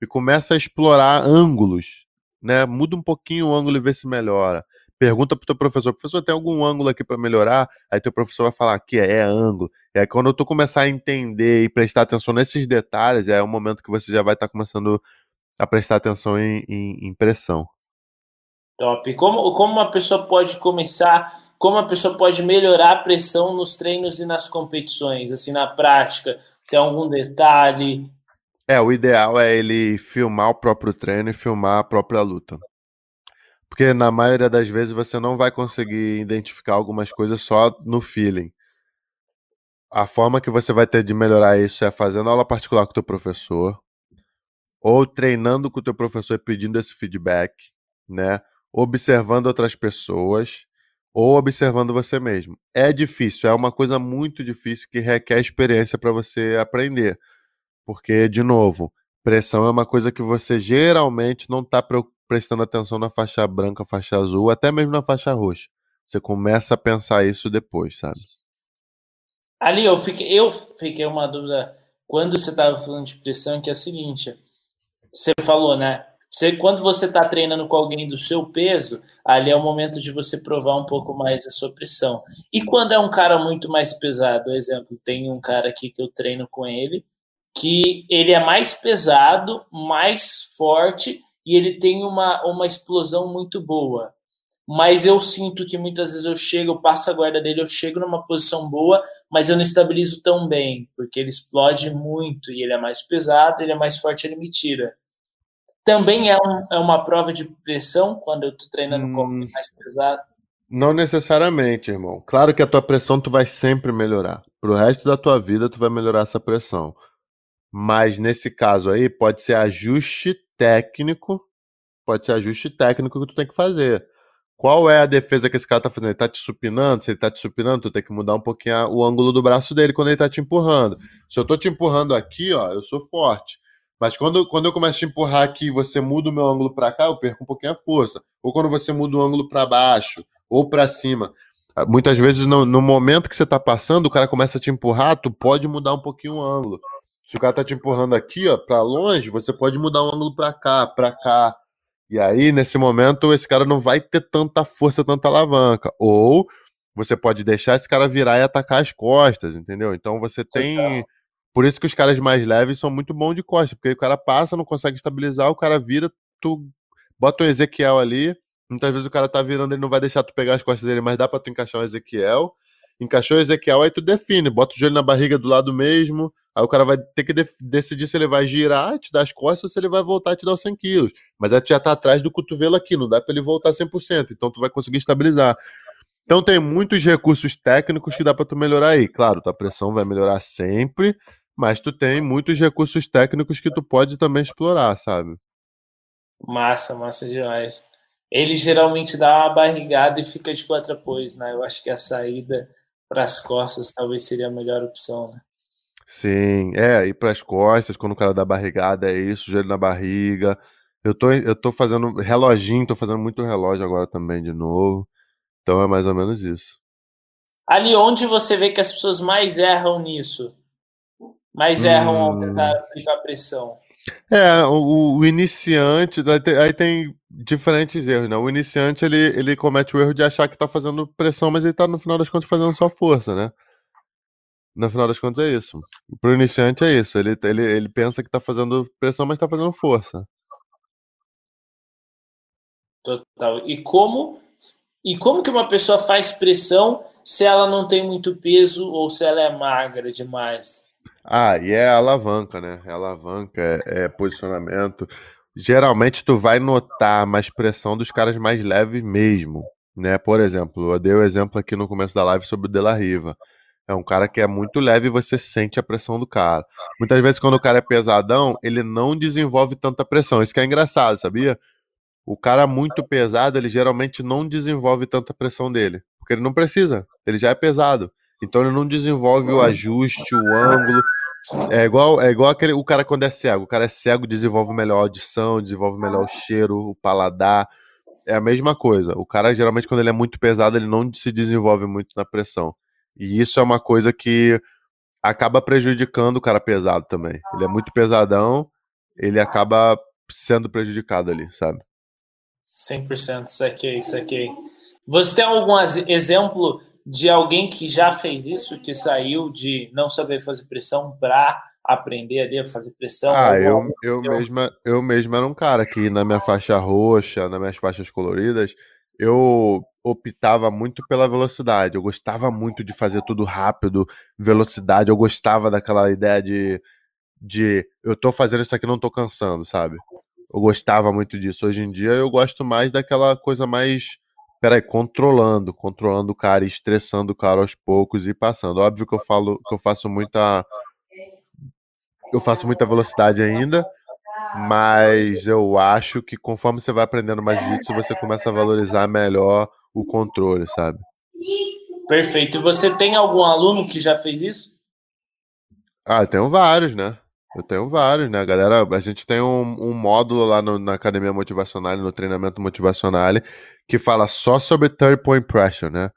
e começa a explorar ângulos, né? Muda um pouquinho o ângulo e vê se melhora. Pergunta pro teu professor, professor, tem algum ângulo aqui para melhorar? Aí teu professor vai falar que é, é ângulo. E aí quando tu começar a entender e prestar atenção nesses detalhes, é o momento que você já vai estar tá começando a prestar atenção em, em, em pressão. Top. Como, como uma pessoa pode começar como a pessoa pode melhorar a pressão nos treinos e nas competições, assim, na prática, tem algum detalhe? É, o ideal é ele filmar o próprio treino e filmar a própria luta. Porque na maioria das vezes você não vai conseguir identificar algumas coisas só no feeling. A forma que você vai ter de melhorar isso é fazendo aula particular com o teu professor, ou treinando com o teu professor e pedindo esse feedback, né? Observando outras pessoas, ou observando você mesmo. É difícil, é uma coisa muito difícil que requer experiência para você aprender. Porque, de novo, pressão é uma coisa que você geralmente não está prestando atenção na faixa branca, faixa azul, até mesmo na faixa roxa. Você começa a pensar isso depois, sabe? Ali eu fiquei, eu fiquei uma dúvida quando você estava falando de pressão, que é a seguinte, você falou, né? Você, quando você está treinando com alguém do seu peso, ali é o momento de você provar um pouco mais a sua pressão. E quando é um cara muito mais pesado, por exemplo, tem um cara aqui que eu treino com ele, que ele é mais pesado, mais forte e ele tem uma, uma explosão muito boa. Mas eu sinto que muitas vezes eu chego, eu passo a guarda dele, eu chego numa posição boa, mas eu não estabilizo tão bem, porque ele explode muito e ele é mais pesado, ele é mais forte, ele me tira. Também é, um, é uma prova de pressão quando eu tô treinando hum, com alguém mais pesado? Não necessariamente, irmão. Claro que a tua pressão tu vai sempre melhorar. Pro resto da tua vida tu vai melhorar essa pressão. Mas nesse caso aí pode ser ajuste técnico, pode ser ajuste técnico que tu tem que fazer. Qual é a defesa que esse cara tá fazendo? Ele tá te supinando? Se ele tá te supinando, tu tem que mudar um pouquinho o ângulo do braço dele quando ele tá te empurrando. Se eu tô te empurrando aqui, ó, eu sou forte. Mas quando, quando eu começo a te empurrar aqui e você muda o meu ângulo pra cá, eu perco um pouquinho a força. Ou quando você muda o ângulo pra baixo, ou pra cima. Muitas vezes, no, no momento que você tá passando, o cara começa a te empurrar, tu pode mudar um pouquinho o ângulo. Se o cara tá te empurrando aqui, ó, pra longe, você pode mudar o ângulo pra cá, pra cá. E aí, nesse momento, esse cara não vai ter tanta força, tanta alavanca. Ou você pode deixar esse cara virar e atacar as costas, entendeu? Então você tem... Legal. Por isso que os caras mais leves são muito bons de costas, porque o cara passa, não consegue estabilizar, o cara vira, tu bota um Ezequiel ali, muitas vezes o cara tá virando, ele não vai deixar tu pegar as costas dele, mas dá pra tu encaixar um Ezequiel. Encaixou o Ezequiel, aí tu define, bota o joelho na barriga do lado mesmo, aí o cara vai ter que de- decidir se ele vai girar, te dar as costas, ou se ele vai voltar e te dar os cem quilos. Mas aí tu já tá atrás do cotovelo aqui, não dá pra ele voltar cem por cento, então tu vai conseguir estabilizar. Então tem muitos recursos técnicos que dá pra tu melhorar aí. Claro, tua pressão vai melhorar sempre, mas tu tem muitos recursos técnicos que tu pode também explorar, sabe? Massa, massa demais. Ele geralmente dá uma barrigada e fica de quatro apoios, né? Eu acho que a saída... Para as costas talvez seria a melhor opção, né? Sim, é, e para as costas, quando o cara dá barrigada, é isso, joelho na barriga. Eu tô, eu tô fazendo reloginho, tô fazendo muito relógio agora também de novo. Então é mais ou menos isso. Ali onde você vê que as pessoas mais erram nisso? Mais erram hum... ao tentar aplicar a pressão? É, o, o iniciante, aí tem diferentes erros, né? O iniciante, ele, ele comete o erro de achar que tá fazendo pressão, mas ele tá, no final das contas, fazendo só força, né? No final das contas é isso. Pro iniciante é isso, ele, ele, ele pensa que tá fazendo pressão, mas tá fazendo força. Total. E como, e como que uma pessoa faz pressão se ela não tem muito peso ou se ela é magra demais? Ah, e é alavanca, né? É alavanca, é, é posicionamento. Geralmente tu vai notar mais pressão dos caras mais leves mesmo, né? Por exemplo, eu dei o exemplo aqui no começo da live sobre o De La Riva. É um cara que é muito leve e você sente a pressão do cara. Muitas vezes quando o cara é pesadão, ele não desenvolve tanta pressão. Isso que é engraçado, sabia? O cara muito pesado, ele geralmente não desenvolve tanta pressão dele. Porque ele não precisa, ele já é pesado. Então ele não desenvolve o ajuste, o ângulo. É igual, é igual aquele, o cara quando é cego. O cara é cego, desenvolve melhor a audição, desenvolve melhor o cheiro, o paladar. É a mesma coisa. O cara, geralmente, quando ele é muito pesado, ele não se desenvolve muito na pressão. E isso é uma coisa que acaba prejudicando o cara pesado também. Ele é muito pesadão, ele acaba sendo prejudicado ali, sabe? cem por cento, saquei, saquei. Você tem algum exemplo de alguém que já fez isso, que saiu de não saber fazer pressão para aprender ali a fazer pressão? Ah, eu, eu, mesma, eu mesmo era um cara que na minha faixa roxa, nas minhas faixas coloridas, eu optava muito pela velocidade. Eu gostava muito de fazer tudo rápido, velocidade. Eu gostava daquela ideia de, de eu tô fazendo isso aqui, não tô cansando, sabe? Eu gostava muito disso. Hoje em dia eu gosto mais daquela coisa mais, peraí, controlando, controlando o cara, estressando o cara aos poucos e passando. Óbvio que eu falo que eu faço muita, eu faço muita velocidade ainda. Mas eu acho que conforme você vai aprendendo mais jiu-jitsu, você começa a valorizar melhor o controle, sabe? Perfeito. E você tem algum aluno que já fez isso? Ah, eu tenho vários, né? Eu tenho vários, né? Galera, a gente tem um, um módulo lá no, na Academia Motivacional, no treinamento motivacional, que fala só sobre Third Point Pressure, né?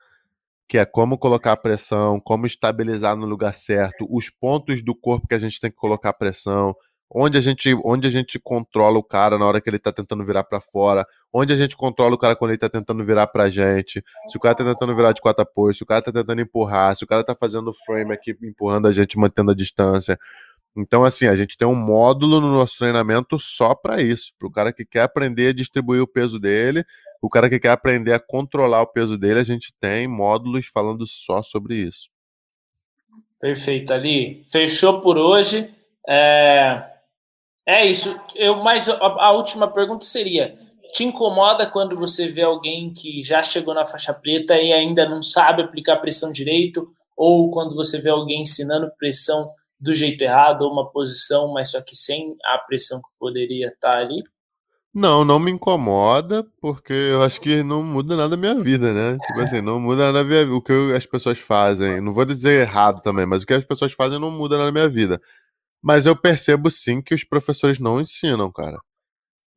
Que é como colocar a pressão, como estabilizar no lugar certo, os pontos do corpo que a gente tem que colocar a pressão, Onde a, gente, onde a gente controla o cara na hora que ele tá tentando virar pra fora, onde a gente controla o cara quando ele tá tentando virar pra gente, se o cara tá tentando virar de quatro apoios, se o cara tá tentando empurrar, se o cara tá fazendo frame aqui, empurrando a gente, mantendo a distância. Então, assim, a gente tem um módulo no nosso treinamento só pra isso, pro cara que quer aprender a distribuir o peso dele, o cara que quer aprender a controlar o peso dele, a gente tem módulos falando só sobre isso. Perfeito, Ali. Fechou por hoje. É... É isso, eu, mas a, a última pergunta seria, te incomoda quando você vê alguém que já chegou na faixa preta e ainda não sabe aplicar pressão direito, ou quando você vê alguém ensinando pressão do jeito errado, ou uma posição, mas só que sem a pressão que poderia estar ali? Não, não me incomoda, porque eu acho que não muda nada a minha vida, né? Tipo assim, não muda nada a minha, o que eu, as pessoas fazem, não vou dizer errado também, mas o que as pessoas fazem não muda nada a minha vida. Mas eu percebo, sim, que os professores não ensinam, cara.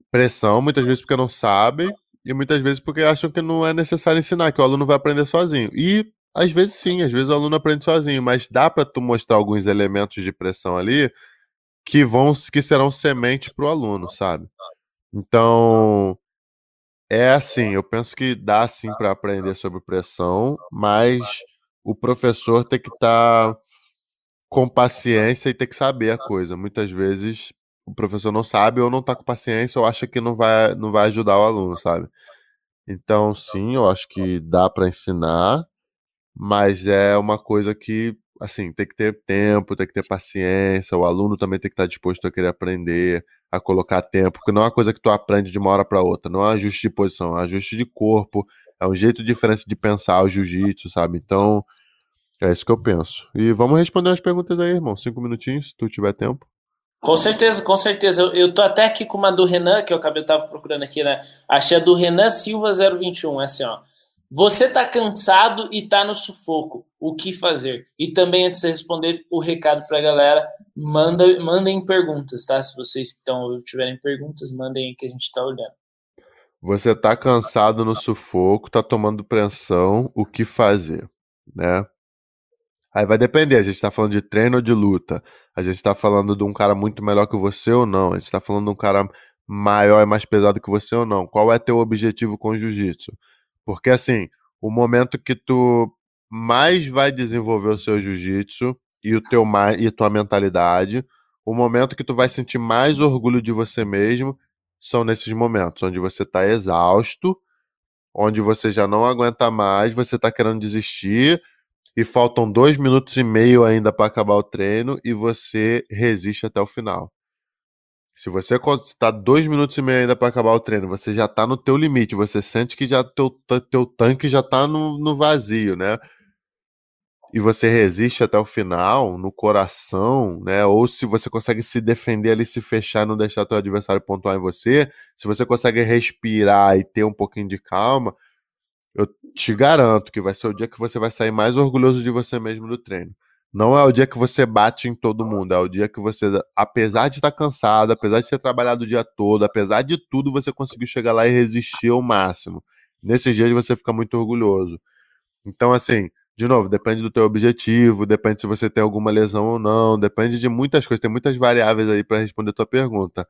Pressão, muitas vezes porque não sabem, e muitas vezes porque acham que não é necessário ensinar, que o aluno vai aprender sozinho. E, às vezes, sim, às vezes o aluno aprende sozinho, mas dá pra tu mostrar alguns elementos de pressão ali que, vão, que serão semente pro aluno, sabe? Então, é assim, eu penso que dá, sim, pra aprender sobre pressão, mas o professor tem que estar... tá com paciência e ter que saber a coisa. Muitas vezes o professor não sabe ou não tá com paciência ou acha que não vai, não vai ajudar o aluno, sabe? Então, sim, eu acho que dá para ensinar, mas é uma coisa que, assim, tem que ter tempo, tem que ter paciência, o aluno também tem que estar disposto a querer aprender, a colocar tempo, porque não é uma coisa que tu aprende de uma hora para outra, não é um ajuste de posição, é um ajuste de corpo, é um jeito diferente de pensar o jiu-jitsu, sabe? Então... é isso que eu penso. E vamos responder as perguntas aí, irmão. Cinco minutinhos, se tu tiver tempo. Com certeza, com certeza. Eu, eu tô até aqui com uma do Renan, que eu acabei, eu tava procurando aqui, né? Achei a do Renan Silva zero vinte e um, é assim, ó. Você tá cansado e tá no sufoco. O que fazer? E também, antes de responder o recado pra galera, manda, mandem perguntas, tá? Se vocês que estão tiverem perguntas, mandem aí que a gente tá olhando. Você tá cansado no sufoco, tá tomando pressão, o que fazer, né? Aí vai depender, a gente tá falando de treino ou de luta, a gente tá falando de um cara muito melhor que você ou não, a gente tá falando de um cara maior e mais pesado que você ou não, qual é teu objetivo com o jiu-jitsu? Porque assim, o momento que tu mais vai desenvolver o seu jiu-jitsu e, o teu, e tua mentalidade, o momento que tu vai sentir mais orgulho de você mesmo, são nesses momentos, onde você tá exausto, onde você já não aguenta mais, você tá querendo desistir, e faltam dois minutos e meio ainda para acabar o treino e você resiste até o final. Se você está dois minutos e meio ainda para acabar o treino, você já está no teu limite, você sente que já teu, teu tanque já está no, no vazio, né? E você resiste até o final, no coração, né? Ou se você consegue se defender ali, se fechar e não deixar teu adversário pontuar em você, se você consegue respirar e ter um pouquinho de calma, eu te garanto que vai ser o dia que você vai sair mais orgulhoso de você mesmo do treino. Não é o dia que você bate em todo mundo, é o dia que você, apesar de estar cansado, apesar de ter trabalhado o dia todo, apesar de tudo, você conseguiu chegar lá e resistir ao máximo. Nesses dias você fica muito orgulhoso. Então, assim, de novo, depende do teu objetivo, depende se você tem alguma lesão ou não, depende de muitas coisas, tem muitas variáveis aí para responder a tua pergunta.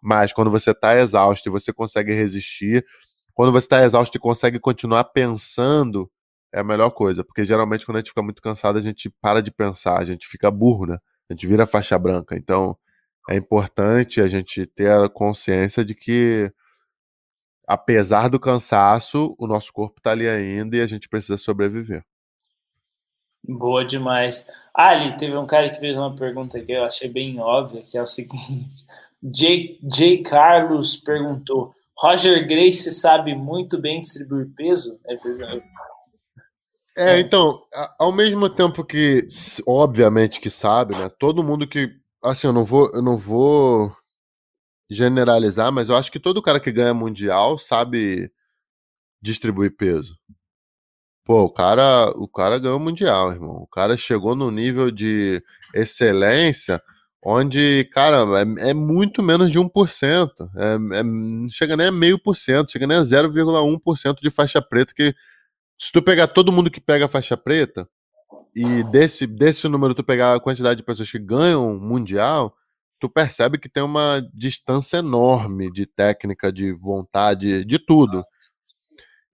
Mas quando você está exausto e você consegue resistir, quando você está exausto e consegue continuar pensando, é a melhor coisa. Porque geralmente quando a gente fica muito cansado, a gente para de pensar, a gente fica burro, né? A gente vira faixa branca. Então é importante a gente ter a consciência de que apesar do cansaço, o nosso corpo está ali ainda e a gente precisa sobreviver. Boa demais. Ali, teve um cara que fez uma pergunta que eu achei bem óbvia, que é o seguinte: J, J Carlos perguntou, Roger Gracie sabe muito bem distribuir peso? É, é, então, ao mesmo tempo que, obviamente que sabe, né? Todo mundo que, assim, eu não vou, eu não vou generalizar, mas eu acho que todo cara que ganha mundial sabe distribuir peso. Pô, o cara, o cara ganhou o mundial, irmão. O cara chegou num nível de excelência onde, caramba, é, é muito menos de um por cento. É, é, não chega nem a meio por cento, chega nem a zero vírgula um por cento de faixa preta. Que se tu pegar todo mundo que pega a faixa preta e desse, desse número tu pegar a quantidade de pessoas que ganham mundial, tu percebe que tem uma distância enorme de técnica, de vontade, de tudo.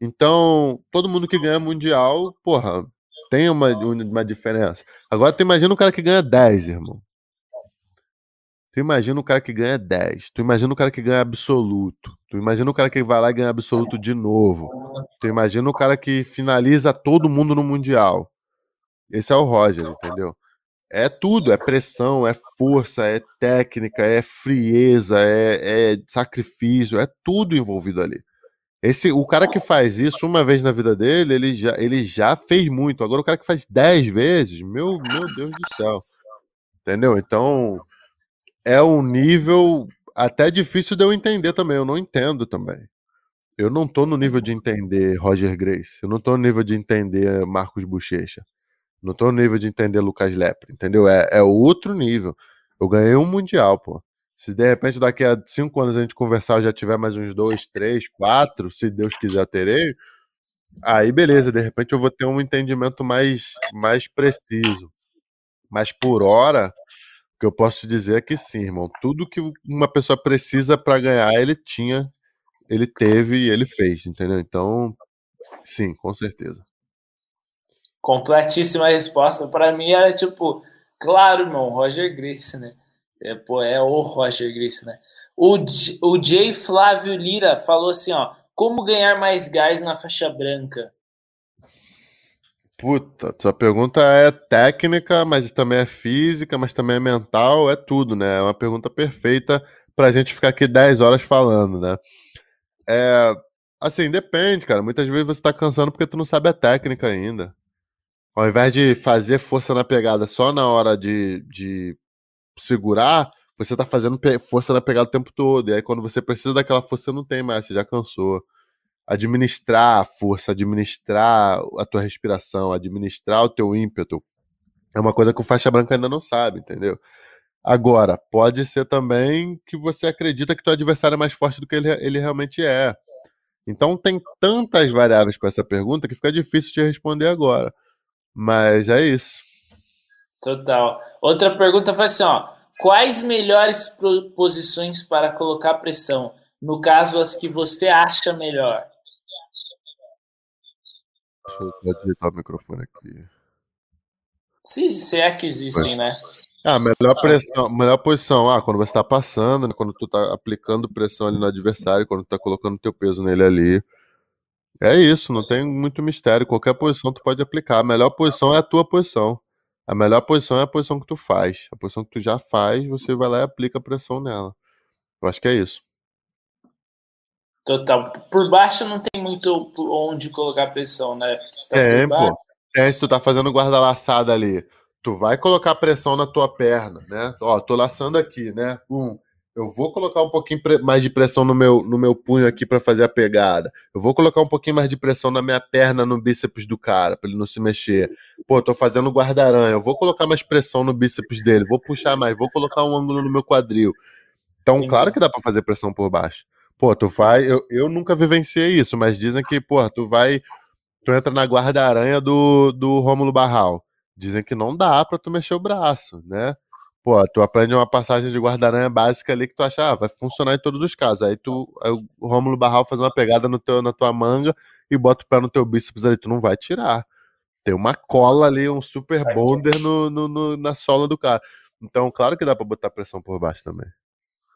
Então, todo mundo que ganha mundial, porra, tem uma, uma diferença. Agora, tu imagina um cara que ganha dez, irmão. Tu imagina um cara que ganha dez. Tu imagina um cara que ganha absoluto. Tu imagina um cara que vai lá e ganha absoluto de novo. Tu imagina um cara que finaliza todo mundo no mundial. Esse é o Roger, entendeu? É tudo, é pressão, é força, é técnica, é frieza, é, é sacrifício, é tudo envolvido ali. Esse, o cara que faz isso uma vez na vida dele, ele já, ele já fez muito. Agora o cara que faz dez vezes, meu, meu Deus do céu. Entendeu? Então, é um nível até difícil de eu entender também. Eu não entendo também. Eu não tô no nível de entender Roger Gracie. Eu não tô no nível de entender Marcos Buchecha. Não tô no nível de entender Lucas Lepre. Entendeu? É, é outro nível. Eu ganhei um mundial, pô. Se de repente daqui a cinco anos a gente conversar, eu já tiver mais uns dois, três, quatro, se Deus quiser, terei. Aí beleza, de repente eu vou ter um entendimento mais, mais preciso. Mas por hora, o que eu posso te dizer é que sim, irmão. Tudo que uma pessoa precisa para ganhar, ele tinha, ele teve e ele fez, entendeu? Então, sim, com certeza. Completíssima resposta. Para mim era tipo, claro, irmão, Roger Gracie, né? É, pô, é o Roger Gracie, né? O, o J. Flávio Lira falou assim, ó, como ganhar mais gás na faixa branca? Puta, sua pergunta é técnica, mas também é física, mas também é mental, é tudo, né? É uma pergunta perfeita pra gente ficar aqui dez horas falando, né? É, assim, depende, cara. Muitas vezes você tá cansando porque tu não sabe a técnica ainda. Ao invés de fazer força na pegada só na hora de... de segurar, você tá fazendo força na pegada o tempo todo, e aí quando você precisa daquela força, você não tem mais, você já cansou. Administrar a força, administrar a tua respiração, administrar o teu ímpeto, é uma coisa que o faixa branca ainda não sabe, entendeu? Agora, pode ser também que você acredita que teu adversário é mais forte do que ele, ele realmente é. Então tem tantas variáveis para essa pergunta que fica difícil de responder agora, mas é isso. Total. Outra pergunta foi assim, ó, quais melhores posições para colocar pressão? No caso, as que você acha melhor. Deixa eu desligar o microfone aqui. Sim, se é que existem, né? Ah, melhor pressão, melhor posição, ah, quando você está passando, quando tu tá aplicando pressão ali no adversário, quando tu tá colocando teu peso nele ali. É isso, não tem muito mistério, qualquer posição tu pode aplicar, a melhor posição é a tua posição. A melhor posição é a posição que tu faz. A posição que tu já faz, você vai lá e aplica a pressão nela. Eu acho que é isso. Total. Por baixo não tem muito onde colocar pressão, né? Tá tem, pô. Tem, se tu tá fazendo guarda-laçada ali, tu vai colocar pressão na tua perna, né? Ó, tô laçando aqui, né? Um. Eu vou colocar um pouquinho mais de pressão no meu, no meu punho aqui pra fazer a pegada. Eu vou colocar um pouquinho mais de pressão na minha perna, no bíceps do cara, pra ele não se mexer. Pô, tô fazendo guarda-aranha. Eu vou colocar mais pressão no bíceps dele. Vou puxar mais. Vou colocar um ângulo no meu quadril. Então, claro que dá pra fazer pressão por baixo. Pô, tu vai... Eu, eu nunca vivenciei isso, mas dizem que, pô, tu vai... Tu entra na guarda-aranha do, do Rômulo Barral. Dizem que não dá pra tu mexer o braço, né? Pô, tu aprende uma passagem de guarda-aranha básica ali que tu acha, ah, vai funcionar em todos os casos. Aí tu, aí o Rômulo Barral faz uma pegada no teu, na tua manga e bota o pé no teu bíceps ali, tu não vai tirar. Tem uma cola ali, um super bonder no, no, no, na sola do cara. Então, claro que dá pra botar pressão por baixo também.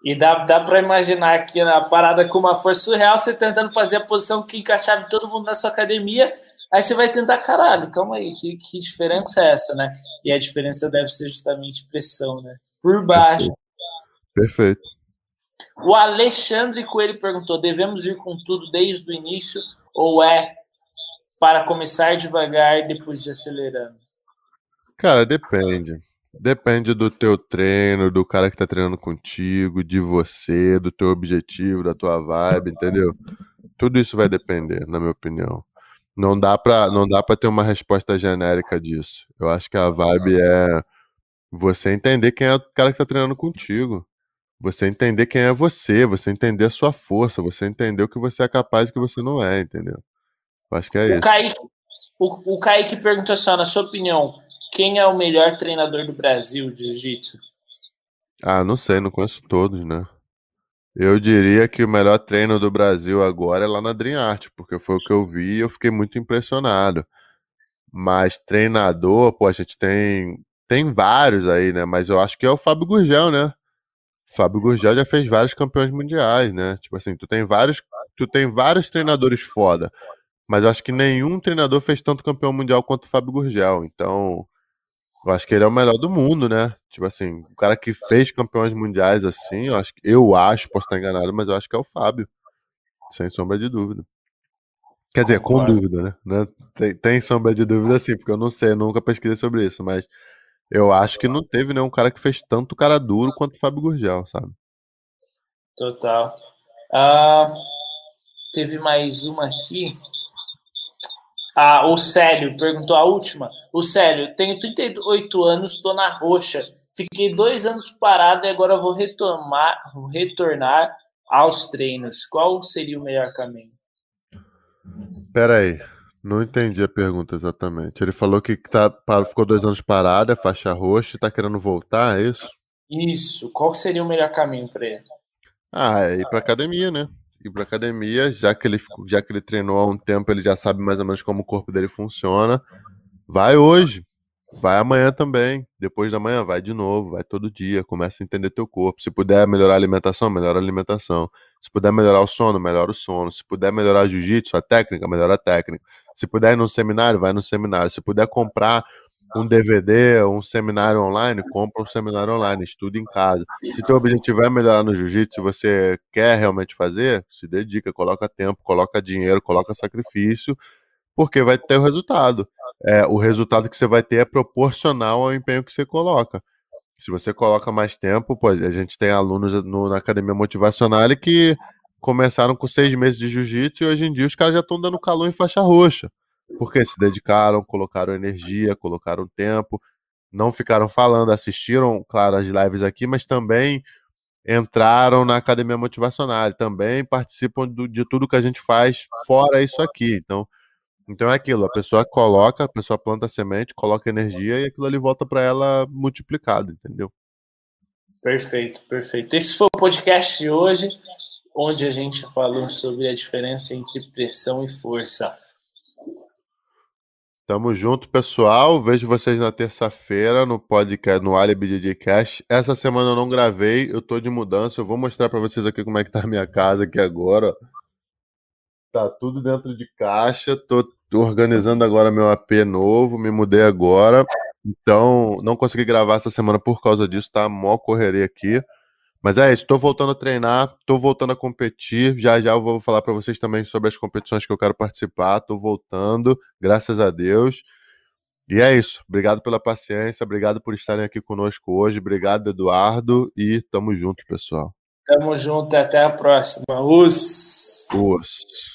E dá, dá para imaginar aqui na parada com uma força surreal, você tentando fazer a posição que encaixava todo mundo na sua academia, aí você vai tentar, caralho, calma aí, que, que diferença é essa, né? E a diferença deve ser justamente pressão, né? Por baixo. Perfeito. O Alexandre Coelho perguntou, devemos ir com tudo desde o início ou é para começar devagar e depois ir acelerando? Cara, depende. Depende do teu treino, do cara que tá treinando contigo, de você, do teu objetivo, da tua vibe, entendeu? Tudo isso vai depender, na minha opinião. Não dá pra, não dá pra ter uma resposta genérica disso. Eu acho que a vibe é você entender quem é o cara que tá treinando contigo. Você entender quem é você, você entender a sua força, você entender o que você é capaz e o que você não é, entendeu? Eu acho que é o isso. Kaique, o, o Kaique perguntou só, na sua opinião, quem é o melhor treinador do Brasil de Jiu-Jitsu? Ah, não sei, não conheço todos, né? Eu diria que o melhor treino do Brasil agora é lá na Dream Art, porque foi o que eu vi e eu fiquei muito impressionado. Mas treinador, pô, a gente tem, tem vários aí, né? Mas eu acho que é o Fábio Gurgel, né? Fábio Gurgel já fez vários campeões mundiais, né? Tipo assim, tu tem vários, tu tem vários treinadores foda, mas eu acho que nenhum treinador fez tanto campeão mundial quanto o Fábio Gurgel, então... Eu acho que ele é o melhor do mundo, né? Tipo assim, o cara que fez campeões mundiais assim, eu acho, eu acho, posso estar enganado, mas eu acho que é o Fábio. Sem sombra de dúvida. Quer dizer, com dúvida, né? Tem, tem sombra de dúvida sim, porque eu não sei, eu nunca pesquisei sobre isso, mas eu acho que não teve nenhum cara que fez tanto cara duro quanto o Fábio Gurgel, sabe? Total. Uh, teve mais uma aqui. Ah, o Célio perguntou a última. O Célio, tenho trinta e oito anos, estou na roxa. Fiquei dois anos parado e agora vou retomar, vou retornar aos treinos. Qual seria o melhor caminho? Peraí, não entendi a pergunta exatamente. Ele falou que tá, ficou dois anos parado, é faixa roxa e está querendo voltar, é isso? Isso. Qual seria o melhor caminho para ele? Ah, é ir para academia, né? ir para academia, já que, ele, já que ele treinou há um tempo, ele já sabe mais ou menos como o corpo dele funciona. Vai hoje, vai amanhã também, depois da manhã vai de novo, vai todo dia, começa a entender teu corpo. Se puder melhorar a alimentação, melhora a alimentação. Se puder melhorar o sono, melhora o sono. Se puder melhorar o jiu-jitsu, a técnica, melhora a técnica. Se puder ir num seminário, vai no seminário. Se puder comprar um D V D, um seminário online, compra um seminário online, estuda em casa. Se teu objetivo é melhorar no jiu-jitsu, se você quer realmente fazer, se dedica, coloca tempo, coloca dinheiro, coloca sacrifício, porque vai ter o resultado. É, o resultado que você vai ter é proporcional ao empenho que você coloca. Se você coloca mais tempo, pois a gente tem alunos no, na Academia Motivacional que começaram com seis meses de jiu-jitsu e hoje em dia os caras já estão dando calor em faixa roxa. Porque se dedicaram, colocaram energia, colocaram tempo, não ficaram falando, assistiram, claro, as lives aqui, mas também entraram na Academia Motivacional, também participam do, de tudo que a gente faz fora isso aqui. Então, então é aquilo, a pessoa coloca, a pessoa planta a semente, coloca energia e aquilo ali volta para ela multiplicado, entendeu? Perfeito, perfeito. Esse foi o podcast de hoje, onde a gente falou sobre a diferença entre pressão e força. Tamo junto, pessoal. Vejo vocês na terça-feira no podcast, no AliBDD Cash. Essa semana eu não gravei, eu tô de mudança. Eu vou mostrar pra vocês aqui como é que tá a minha casa aqui agora. Tá tudo dentro de caixa. Tô organizando agora meu A P novo, me mudei agora. Então, não consegui gravar essa semana por causa disso, tá? Mó correria aqui. Mas é isso, tô voltando a treinar, tô voltando a competir, já já eu vou falar pra vocês também sobre as competições que eu quero participar, tô voltando, graças a Deus, e é isso, obrigado pela paciência, obrigado por estarem aqui conosco hoje, obrigado Eduardo, e tamo junto pessoal. Tamo junto, até a próxima, Us! Us!